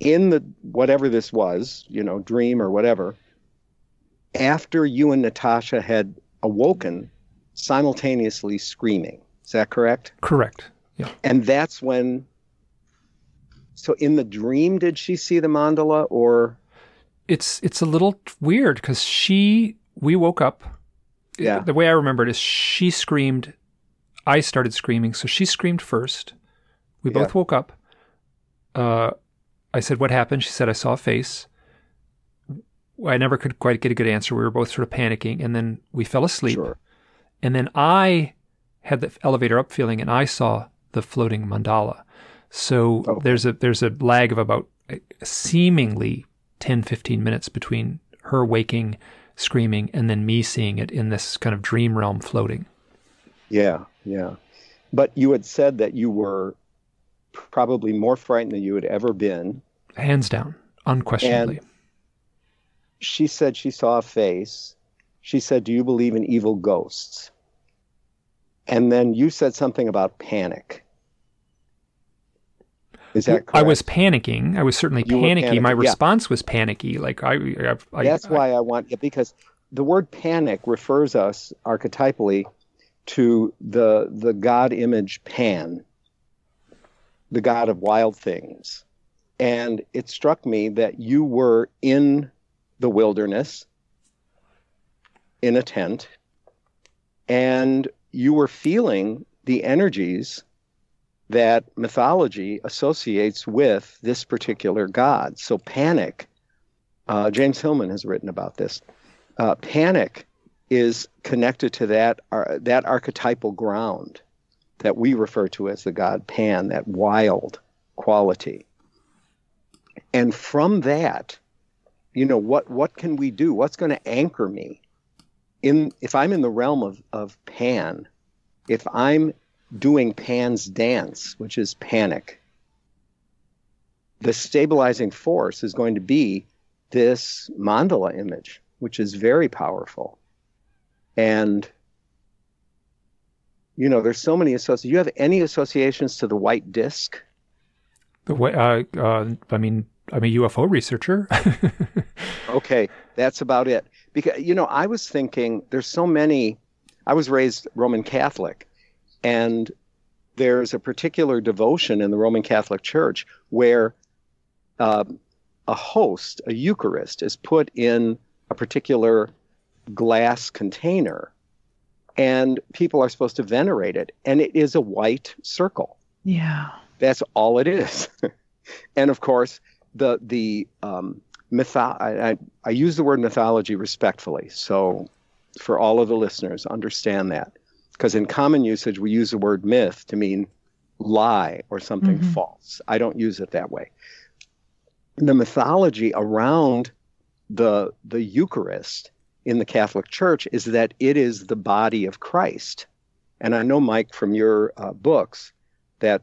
in the, whatever this was, you know, dream or whatever, after you and Natasha had awoken simultaneously screaming. Is that correct? Correct. Yeah. And that's when, so in the dream, did she see the mandala or? It's, it's a little weird because she, we woke up. Yeah. The way I remember it is she screamed, I started screaming. So she screamed first. We yeah. both woke up. Uh, I said, what happened? She said, I saw a face. I never could quite get a good answer. We were both sort of panicking, and then we fell asleep. Sure. And then I had the elevator up feeling, and I saw the floating mandala. So oh. there's a there's a lag of about seemingly ten, fifteen minutes between her waking, screaming, and then me seeing it in this kind of dream realm floating. Yeah, yeah. But you had said that you were probably more frightened than you had ever been. Hands down, unquestionably. And she said she saw a face. She said, do you believe in evil ghosts? And then you said something about panic. Is that correct? I was panicking. I was certainly panicky. panicky. My yeah. response was panicky. Like I, I, I That's I, why I want it, because the word panic refers us archetypally to the the god image Pan, the god of wild things. And it struck me that you were in the wilderness in a tent, and you were feeling the energies that mythology associates with this particular god. So panic, uh, James Hillman has written about this, uh, panic is connected to that uh, that archetypal ground that we refer to as the god Pan, that wild quality. And from that, you know, what, what can we do? What's going to anchor me? In, if I'm in the realm of, of Pan, if I'm doing Pan's dance, which is panic, the stabilizing force is going to be this mandala image, which is very powerful. And you know, there's so many associations. Do you have any associations to the white disc? The way, uh, uh, I mean, I'm a U F O researcher. Okay, that's about it. Because, you know, I was thinking there's so many, I was raised Roman Catholic, and there's a particular devotion in the Roman Catholic Church where uh, a host, a Eucharist, is put in a particular glass container, and people are supposed to venerate it, and it is a white circle. Yeah. That's all it is. And of course, the the um, mytho- I, I, I use the word mythology respectfully, so for all of the listeners, understand that. Because in common usage, we use the word myth to mean lie or something mm-hmm. false. I don't use it that way. The mythology around the the Eucharist in the Catholic Church is that it is the body of Christ. And I know, Mike, from your uh, books, that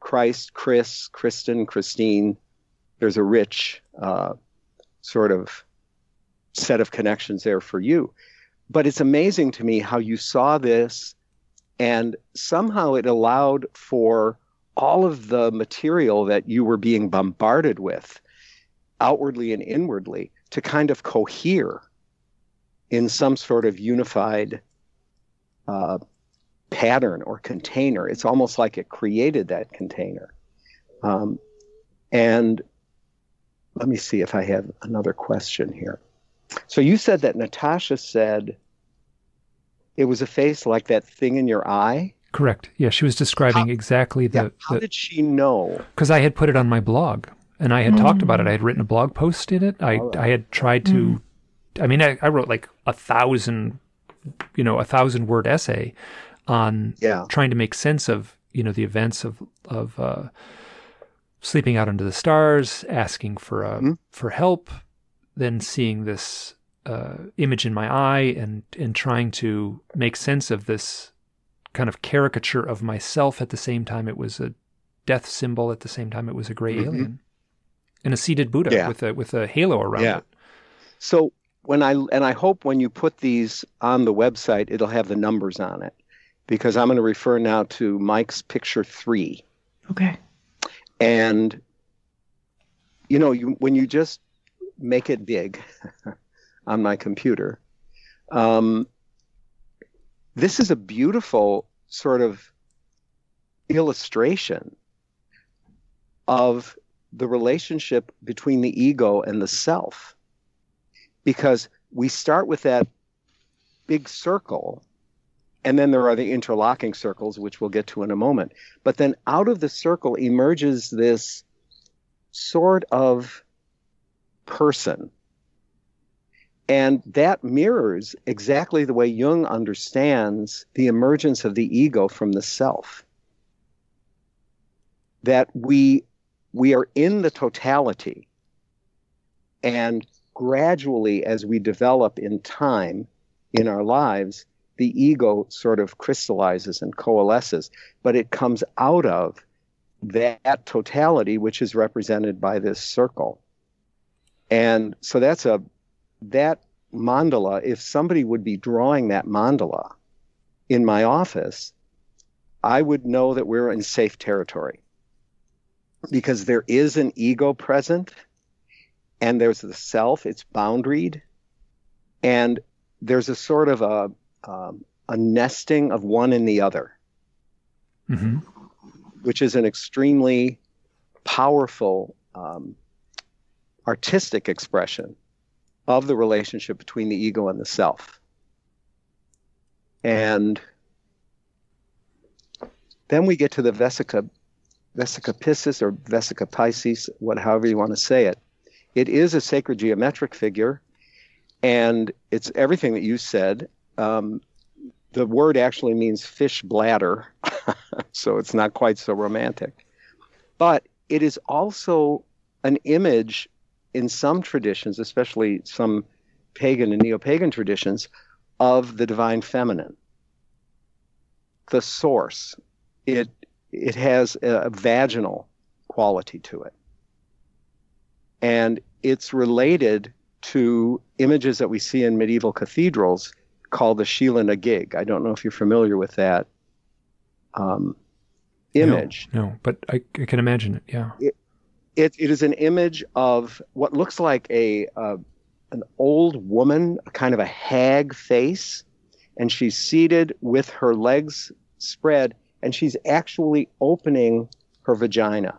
Christ, Chris, Kristen, Christine, there's a rich uh, sort of set of connections there for you. But it's amazing to me how you saw this, and somehow it allowed for all of the material that you were being bombarded with, outwardly and inwardly, to kind of cohere in some sort of unified uh, pattern or container. It's almost like it created that container. Um, and let me see if I have another question here. So you said that Natasha said it was a face like that thing in your eye? Correct. Yeah, she was describing how, exactly the... Yeah, how the, did she know? Because I had put it on my blog, and I had mm. talked about it. I had written a blog post in it. I, right. I had tried to... Mm. I mean, I, I wrote like a thousand, you know, a thousand word essay on yeah. trying to make sense of, you know, the events of... of uh, sleeping out under the stars, asking for uh, mm. for help, then seeing this uh, image in my eye and, and trying to make sense of this kind of caricature of myself. At the same time, it was a death symbol. At the same time, it was a gray mm-hmm. alien and a seated Buddha yeah. with a with a halo around yeah. it. So when I and I hope when you put these on the website, it'll have the numbers on it, because I'm going to refer now to Mike's picture three. Okay. And, you know, you, when you just make it big on my computer, um, this is a beautiful sort of illustration of the relationship between the ego and the self. Because we start with that big circle, and then there are the interlocking circles, which we'll get to in a moment. But then out of the circle emerges this sort of person. And that mirrors exactly the way Jung understands the emergence of the ego from the self. That we we are in the totality. And gradually, as we develop in time in our lives, the ego sort of crystallizes and coalesces, but it comes out of that totality, which is represented by this circle. And so that's a, that mandala, if somebody would be drawing that mandala in my office, I would know that we're in safe territory, because there is an ego present, and there's the self, it's boundaried, and there's a sort of a, Um, a nesting of one in the other, mm-hmm. which is an extremely powerful um, artistic expression of the relationship between the ego and the self. And then we get to the vesica, vesica piscis or vesica piscis, what, however you want to say it. It is a sacred geometric figure, and it's everything that you said. Um, the word actually means fish bladder, so it's not quite so romantic. But it is also an image in some traditions, especially some pagan and neo-pagan traditions, of the divine feminine, the source. It it has a vaginal quality to it. And it's related to images that we see in medieval cathedrals called the Sheila Nagig. I don't know if you're familiar with that um, image. No, no, but I, I can imagine it. Yeah. It, it, it is an image of what looks like a, uh, an old woman, kind of a hag face, and she's seated with her legs spread, and she's actually opening her vagina.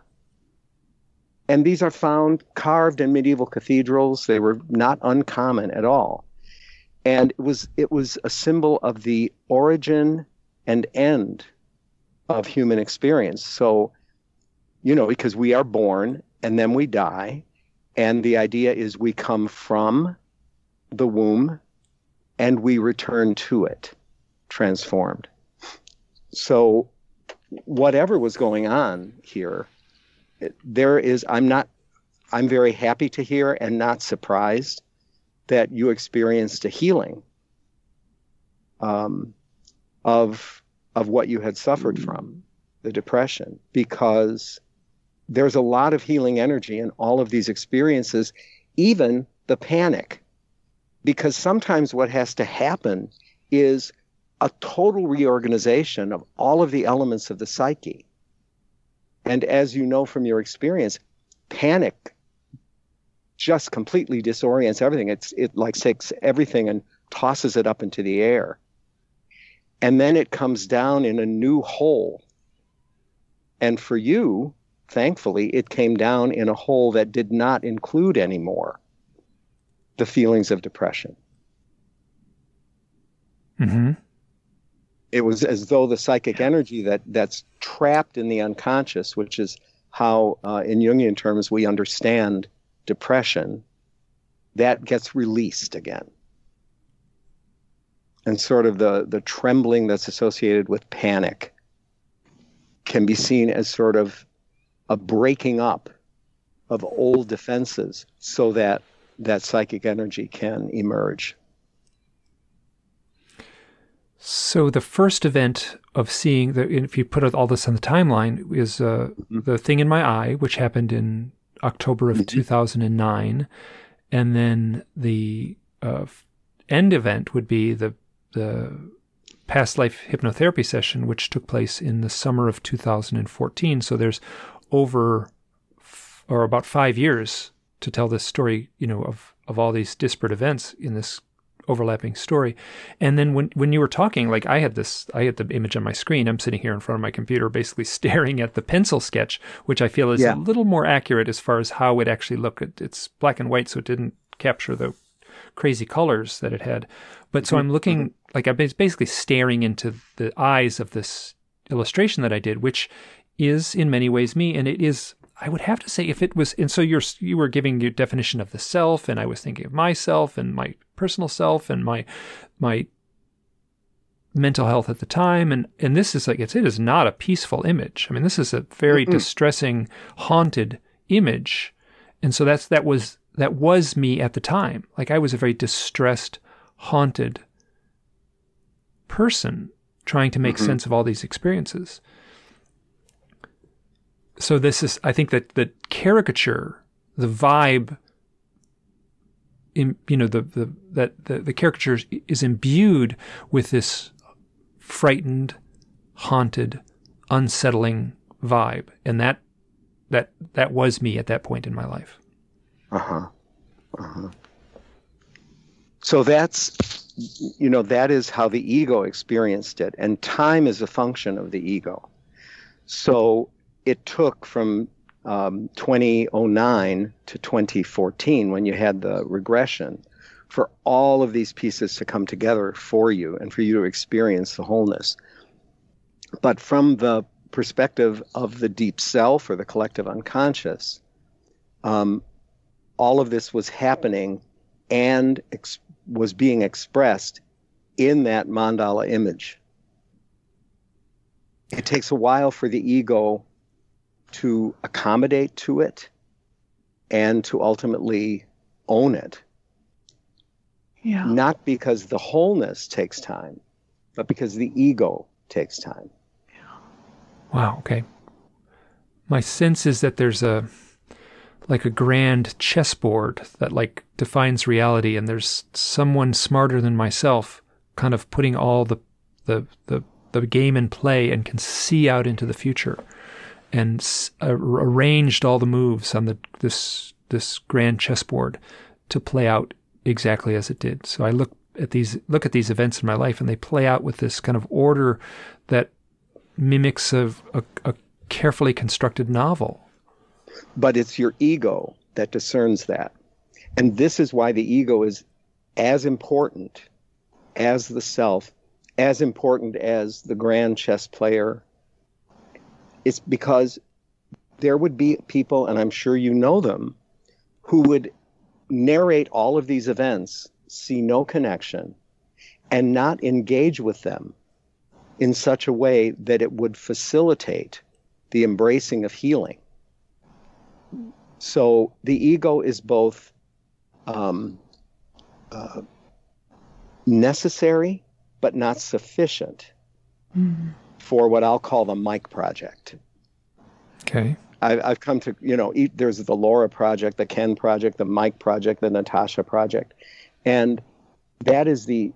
And these are found carved in medieval cathedrals. They were not uncommon at all. And it was it was a symbol of the origin and end of human experience. So, you know, because we are born and then we die. And the idea is we come from the womb and we return to it, transformed. So whatever was going on here, there is, I'm not, I'm very happy to hear and not surprised that you experienced a healing um, of of what you had suffered from, the depression, because there's a lot of healing energy in all of these experiences, even the panic, because sometimes what has to happen is a total reorganization of all of the elements of the psyche. And as you know from your experience, panic just completely disorients everything. It's it like takes everything and tosses it up into the air. And then it comes down in a new hole. And for you, thankfully, it came down in a hole that did not include anymore the feelings of depression. Mm-hmm. It was as though the psychic energy that that's trapped in the unconscious, which is how uh, in Jungian terms we understand depression, that gets released again. And sort of the, the trembling that's associated with panic can be seen as sort of a breaking up of old defenses so that that psychic energy can emerge. So the first event of seeing, the, if you put all this on the timeline, is uh, mm-hmm. the thing in my eye, which happened in October of mm-hmm. two thousand nine, and then the uh, end event would be the the past life hypnotherapy session, which took place in the summer of two thousand fourteen. So there's over f- or about five years to tell this story, you know, of of all these disparate events in this overlapping story. And then when when you were talking, like I had this, I had the image on my screen. I'm sitting here in front of my computer, basically staring at the pencil sketch, which I feel is yeah. a little more accurate as far as how it actually looked. It, it's black and white, so it didn't capture the crazy colors that it had. But so I'm looking, like I'm basically staring into the eyes of this illustration that I did, which is in many ways me. And it is, I would have to say, if it was, and so you're, you were giving your definition of the self, and I was thinking of myself and my personal self and my, my mental health at the time. And, and this is like, it's, it is not a peaceful image. I mean, this is a very mm-hmm. distressing, haunted image. And so that's, that was, that was me at the time. Like I was a very distressed, haunted person trying to make mm-hmm. sense of all these experiences. So this is, I think that the caricature, the vibe, in, you know, the, the, that the, the caricature is imbued with this frightened, haunted, unsettling vibe. And that, that, that was me at that point in my life. Uh-huh. Uh-huh. So that's, you know, that is how the ego experienced it. And time is a function of the ego. So it took from um, twenty oh nine to twenty fourteen, when you had the regression, for all of these pieces to come together for you and for you to experience the wholeness. But from the perspective of the deep self or the collective unconscious, um, all of this was happening and ex- was being expressed in that mandala image. It takes a while for the ego to accommodate to it and to ultimately own it. Yeah. Not because the wholeness takes time, but because the ego takes time. Yeah. Wow, okay. My sense is that there's a... like a grand chessboard that like defines reality, and there's someone smarter than myself kind of putting all the the the the game in play and can see out into the future, and uh, arranged all the moves on the this this grand chessboard to play out exactly as it did. So I look at these look at these events in my life, and they play out with this kind of order that mimics of a, a carefully constructed novel. But it's your ego that discerns that. And this is why the ego is as important as the self, as important as the grand chess player. It's because there would be people, and I'm sure you know them, who would narrate all of these events, see no connection, and not engage with them in such a way that it would facilitate the embracing of healing. So the ego is both um, uh, necessary but not sufficient mm-hmm. for what I'll call the Mike Project. Okay. I've, I've come to, you know, there's the Laura Project, the Ken Project, the Mike Project, the Natasha Project. And that is the,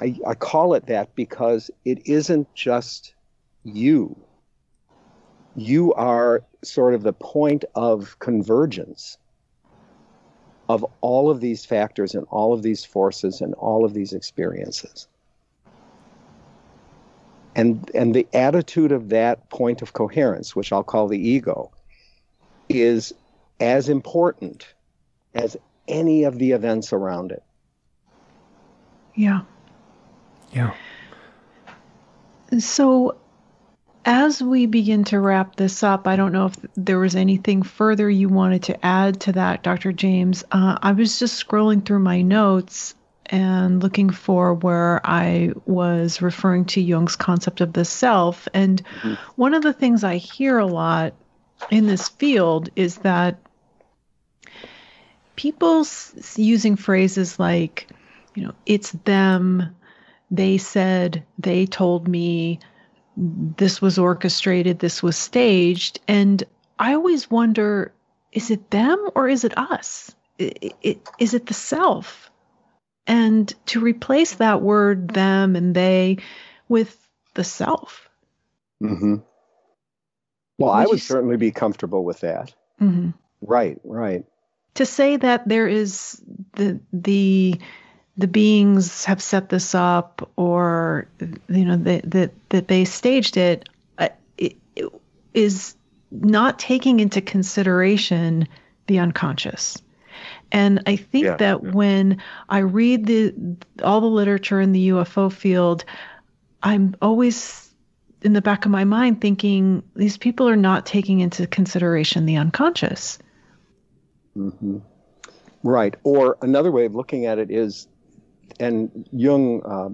I, I call it that because it isn't just you. You are sort of the point of convergence of all of these factors and all of these forces and all of these experiences. And and the attitude of that point of coherence, which I'll call the ego, is as important as any of the events around it. Yeah. Yeah. So as we begin to wrap this up, I don't know if there was anything further you wanted to add to that, Doctor James. Uh, I was just scrolling through my notes and looking for where I was referring to Jung's concept of the self. And mm-hmm. one of the things I hear a lot in this field is that people s- using phrases like, you know, it's them, they said, they told me, this was orchestrated, this was staged. And I always wonder, is it them or is it us? It, it, is it the self? And to replace that word, them and they, with the self. Mm-hmm. Well, would I would certainly s- be comfortable with that. Mm-hmm. Right, right. To say that there is the the... the beings have set this up, or, you know, that that that they staged it, uh, it, it is not taking into consideration the unconscious. And I think yeah, that yeah. when I read the all the literature in the U F O field, I'm always in the back of my mind thinking these people are not taking into consideration the unconscious. Mm-hmm. Right. Or another way of looking at it is, and Jung uh,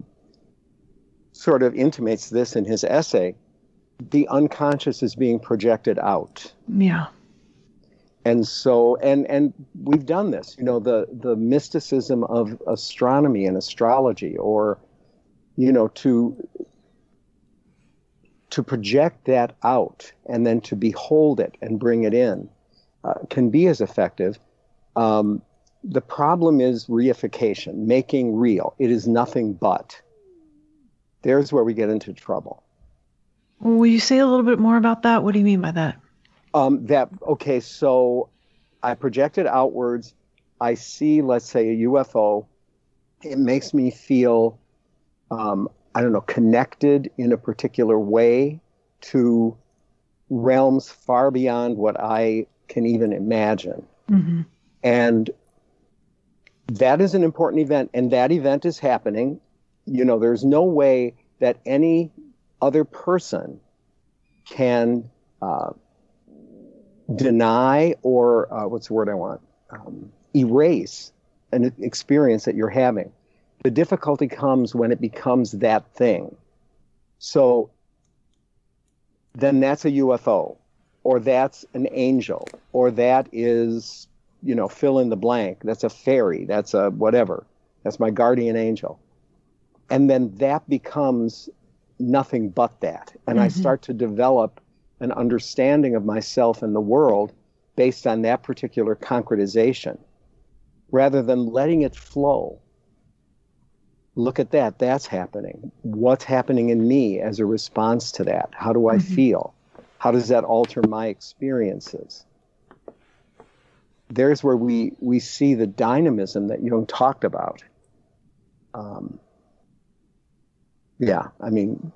sort of intimates this in his essay, the unconscious is being projected out. Yeah. And so, and and we've done this, you know, the, the mysticism of astronomy and astrology, or, you know, to to project that out and then to behold it and bring it in uh, can be as effective. Um, The problem is reification, making real. It is nothing but. There's where we get into trouble. Will you say a little bit more about that? What do you mean by that? Um, that okay, so I project it outwards. I see, let's say, a U F O. It makes me feel, um, I don't know, connected in a particular way to realms far beyond what I can even imagine. Mm-hmm. And that is an important event, and that event is happening. You know, there's no way that any other person can uh, deny or, uh, what's the word I want, um, erase an experience that you're having. The difficulty comes when it becomes that thing. So then that's a U F O, or that's an angel, or that is, you know, fill in the blank. That's a fairy. That's a whatever. That's my guardian angel. And then that becomes nothing but that. And mm-hmm. I start to develop an understanding of myself and the world based on that particular concretization rather than letting it flow. look at that, that's happening. What's happening in me as a response to that? How do I mm-hmm. feel? How does that alter my experiences? There's where we, we see the dynamism that Jung talked about. Um, yeah, I mean,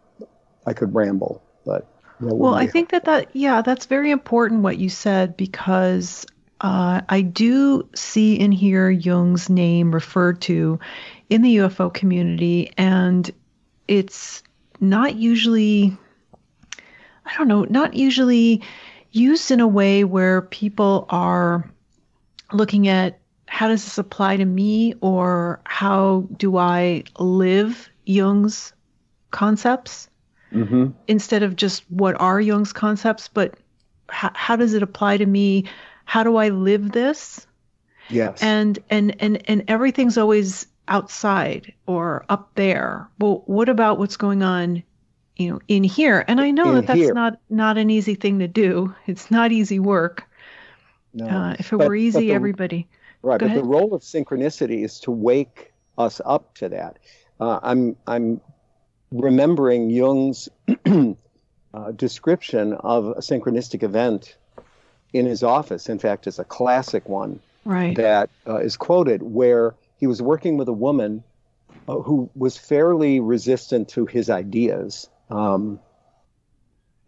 I could ramble, but... Well, I think that that, yeah, that's very important what you said, because uh, I do see and hear Jung's name referred to in the U F O community, and it's not usually, I don't know, not usually used in a way where people are looking at how does this apply to me, or how do I live Jung's concepts mm-hmm. instead of just what are Jung's concepts, but h- how does it apply to me? How do I live this? Yes. And, and, and, and everything's always outside or up there. Well, what about what's going on, you know, in here? And I know in that that's here. not, not an easy thing to do. It's not easy work. No. Uh, if it but, were easy, the, everybody. Right. Go but ahead. The role of synchronicity is to wake us up to that. Uh, I'm, I'm, remembering Jung's uh, description of a synchronistic event in his office. In fact, it's a classic one right. that uh, is quoted, where he was working with a woman uh, who was fairly resistant to his ideas. Um,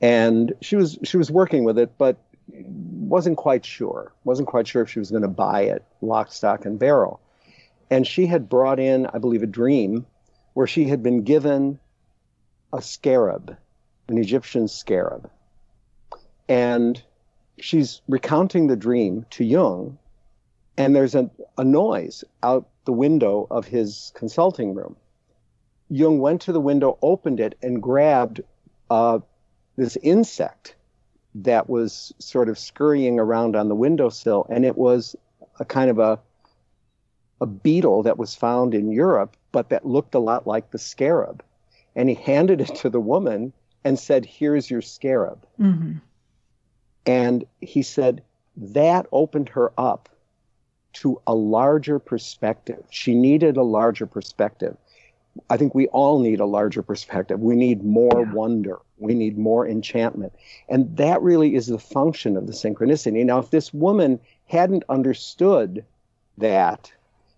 and she was she was working with it, but wasn't quite sure. Wasn't quite sure if she was going to buy it, lock, stock, and barrel. And she had brought in, I believe, a dream where she had been given a scarab, an Egyptian scarab. And she's recounting the dream to Jung, and there's a, a noise out the window of his consulting room. Jung went to the window, opened it, and grabbed uh, this insect that was sort of scurrying around on the windowsill, and it was a kind of a, a beetle that was found in Europe, but that looked a lot like the scarab. And he handed it to the woman and said, here's your scarab. Mm-hmm. And he said that opened her up to a larger perspective. She needed a larger perspective. I think we all need a larger perspective. We need more yeah. wonder. We need more enchantment. And that really is the function of the synchronicity. Now, if this woman hadn't understood that,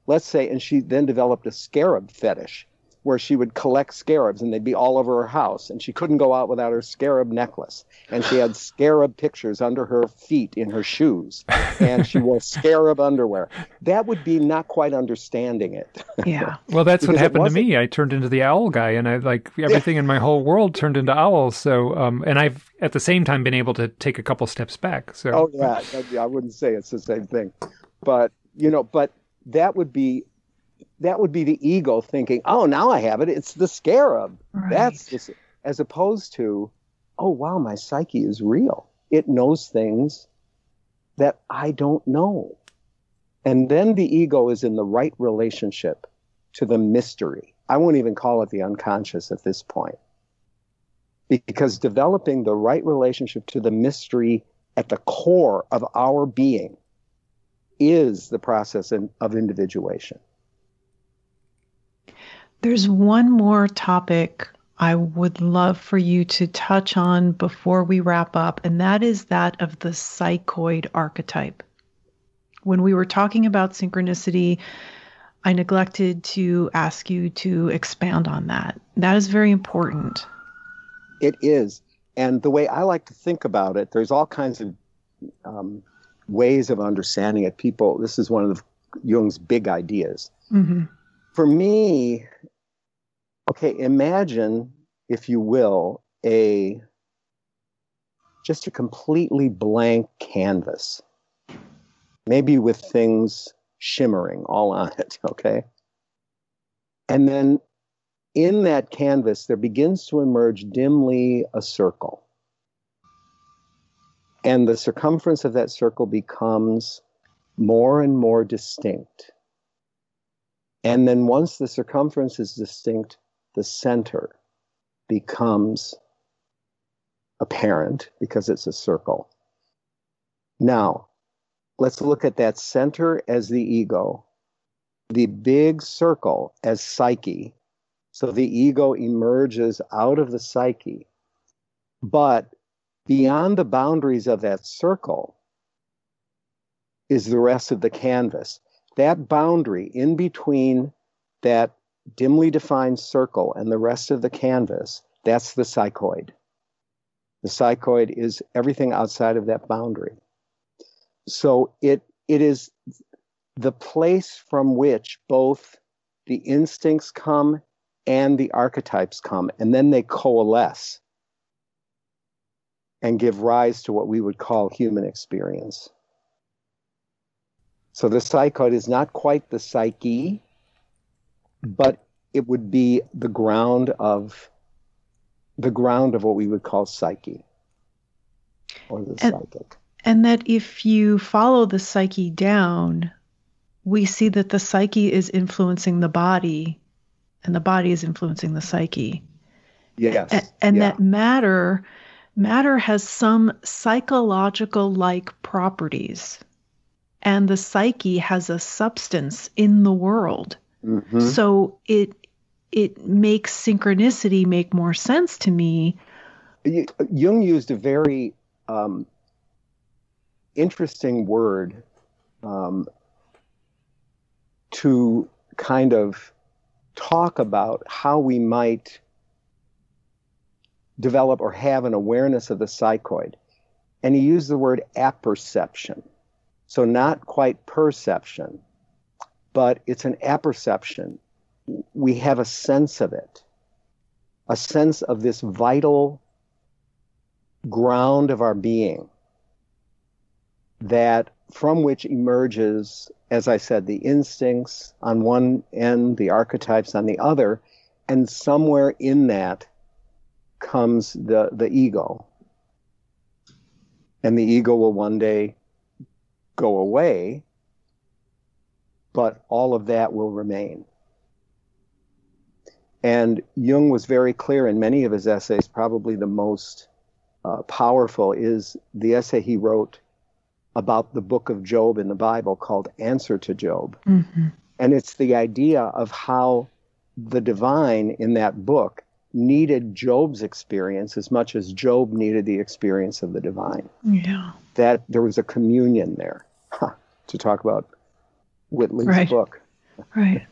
let's say, and she then developed a scarab fetish, where she would collect scarabs and they'd be all over her house, and she couldn't go out without her scarab necklace, and she had scarab pictures under her feet in her shoes, and she wore scarab underwear. That would be not quite understanding it. Yeah. Well, that's what happened to me. I turned into the owl guy, and I like everything yeah. in my whole world turned into owls. So, um, and I've at the same time been able to take a couple steps back. So. Oh yeah, I wouldn't say it's the same thing, but you know, but that would be. That would be the ego thinking, oh, now I have it. It's the scarab. Right. That's just, as opposed to, oh, wow, my psyche is real. It knows things that I don't know. And then the ego is in the right relationship to the mystery. I won't even call it the unconscious at this point. Because developing the right relationship to the mystery at the core of our being is the process in, of individuation. There's one more topic I would love for you to touch on before we wrap up, and that is that of the psychoid archetype. When we were talking about synchronicity, I neglected to ask you to expound on that. That is very important. It is. And the way I like to think about it, there's all kinds of um, ways of understanding it. People, this is one of the, Jung's big ideas. Mm-hmm. For me, okay, imagine, if you will, a just a completely blank canvas, maybe with things shimmering all on it, okay? And then in that canvas, there begins to emerge dimly a circle. And the circumference of that circle becomes more and more distinct. And then once the circumference is distinct, the center becomes apparent because it's a circle. Now, let's look at that center as the ego, the big circle as psyche, So the ego emerges out of the psyche. But beyond the boundaries of that circle is the rest of the canvas. That boundary in between that dimly defined circle and the rest of the canvas, that's the psychoid. The psychoid is everything outside of that boundary. So it it is the place from which both the instincts come and the archetypes come, and then they coalesce and give rise to what we would call human experience. So the psychoid is not quite the psyche, but it would be the ground of the ground of what we would call psyche, or the and, psychic. And that if you follow the psyche down, we see that the psyche is influencing the body, and the body is influencing the psyche. Yes. And, and yeah. that matter, matter has some psychological-like properties, and the psyche has a substance in the world. Mm-hmm. So it it makes synchronicity make more sense to me. Jung used a very um, interesting word um, to kind of talk about how we might develop or have an awareness of the psychoid. And he used the word apperception. So not quite perception, but it's an apperception. We have a sense of it, a sense of this vital ground of our being that from which emerges, as I said, the instincts on one end, the archetypes on the other, and somewhere in that comes the, the ego. And the ego will one day go away, but all of that will remain. And Jung was very clear in many of his essays. Probably the most uh, powerful is the essay he wrote about the book of Job in the Bible called Answer to Job. Mm-hmm. And it's the idea of how the divine in that book needed Job's experience as much as Job needed the experience of the divine. Yeah. That there was a communion there, huh, to talk about Whitley's right. book. Right.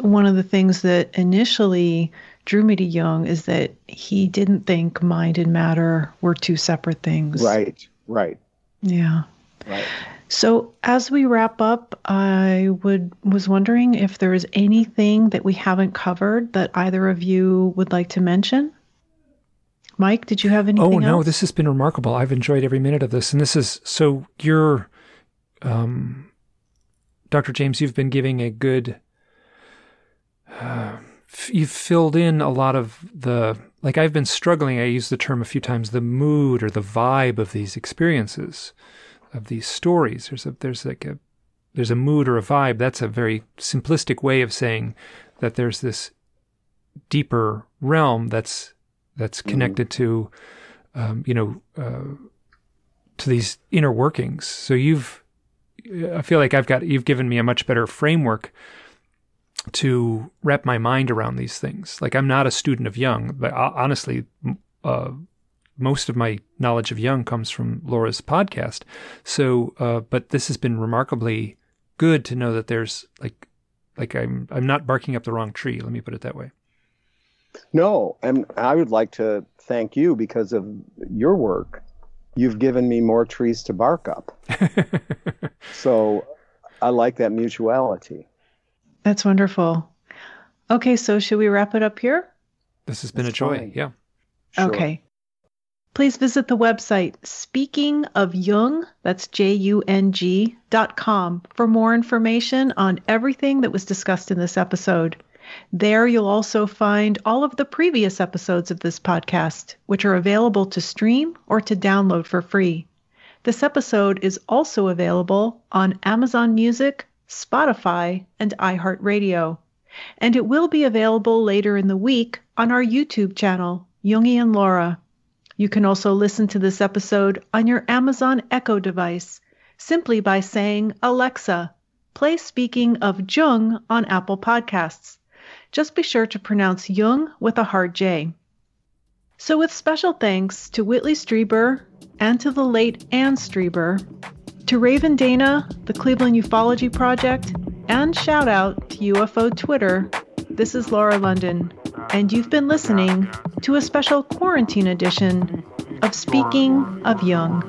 One of the things that initially drew me to Jung is that he didn't think mind and matter were two separate things. Right, right. Yeah. Right. So as we wrap up, I would was wondering if there is anything that we haven't covered that either of you would like to mention. Mike, did you have anything else? Oh, no, else? This has been remarkable. I've enjoyed every minute of this. And this is, so you're, um, Doctor James, you've been giving a good... Uh, f- you've filled in a lot of the, like I've been struggling, I use the term a few times, the mood or the vibe of these experiences, of these stories. There's a, there's like a, there's a mood or a vibe. That's a very simplistic way of saying that there's this deeper realm that's, that's connected to, um, you know, uh, to these inner workings. So you've, I feel like I've got, you've given me a much better framework to wrap my mind around these things. Like, I'm not a student of Jung, but honestly, uh, most of my knowledge of Jung comes from Laura's podcast. So, uh, but this has been remarkably good to know that there's like, like I'm, I'm not barking up the wrong tree. Let me put it that way. No. And I would like to thank you because of your work. You've given me more trees to bark up. So I like that mutuality. That's wonderful. Okay, so should we wrap it up here? This has been That's a joy, fine. Yeah. Sure. Okay. Please visit the website, Speaking of Jung, that's J U N G, dot com, for more information on everything that was discussed in this episode. There you'll also find all of the previous episodes of this podcast, which are available to stream or to download for free. This episode is also available on Amazon Music, Spotify, and iHeartRadio. And it will be available later in the week on our YouTube channel, Jungie and Laura. You can also listen to this episode on your Amazon Echo device simply by saying, Alexa, play Speaking of Jung on Apple Podcasts. just be sure to pronounce Jung with a hard J. So with special thanks to Whitley Strieber and to the late Ann Strieber, to Raven Dana, the Cleveland Ufology Project, and shout out to U F O Twitter, this is Laura London, and you've been listening to a special quarantine edition of Speaking of Jung.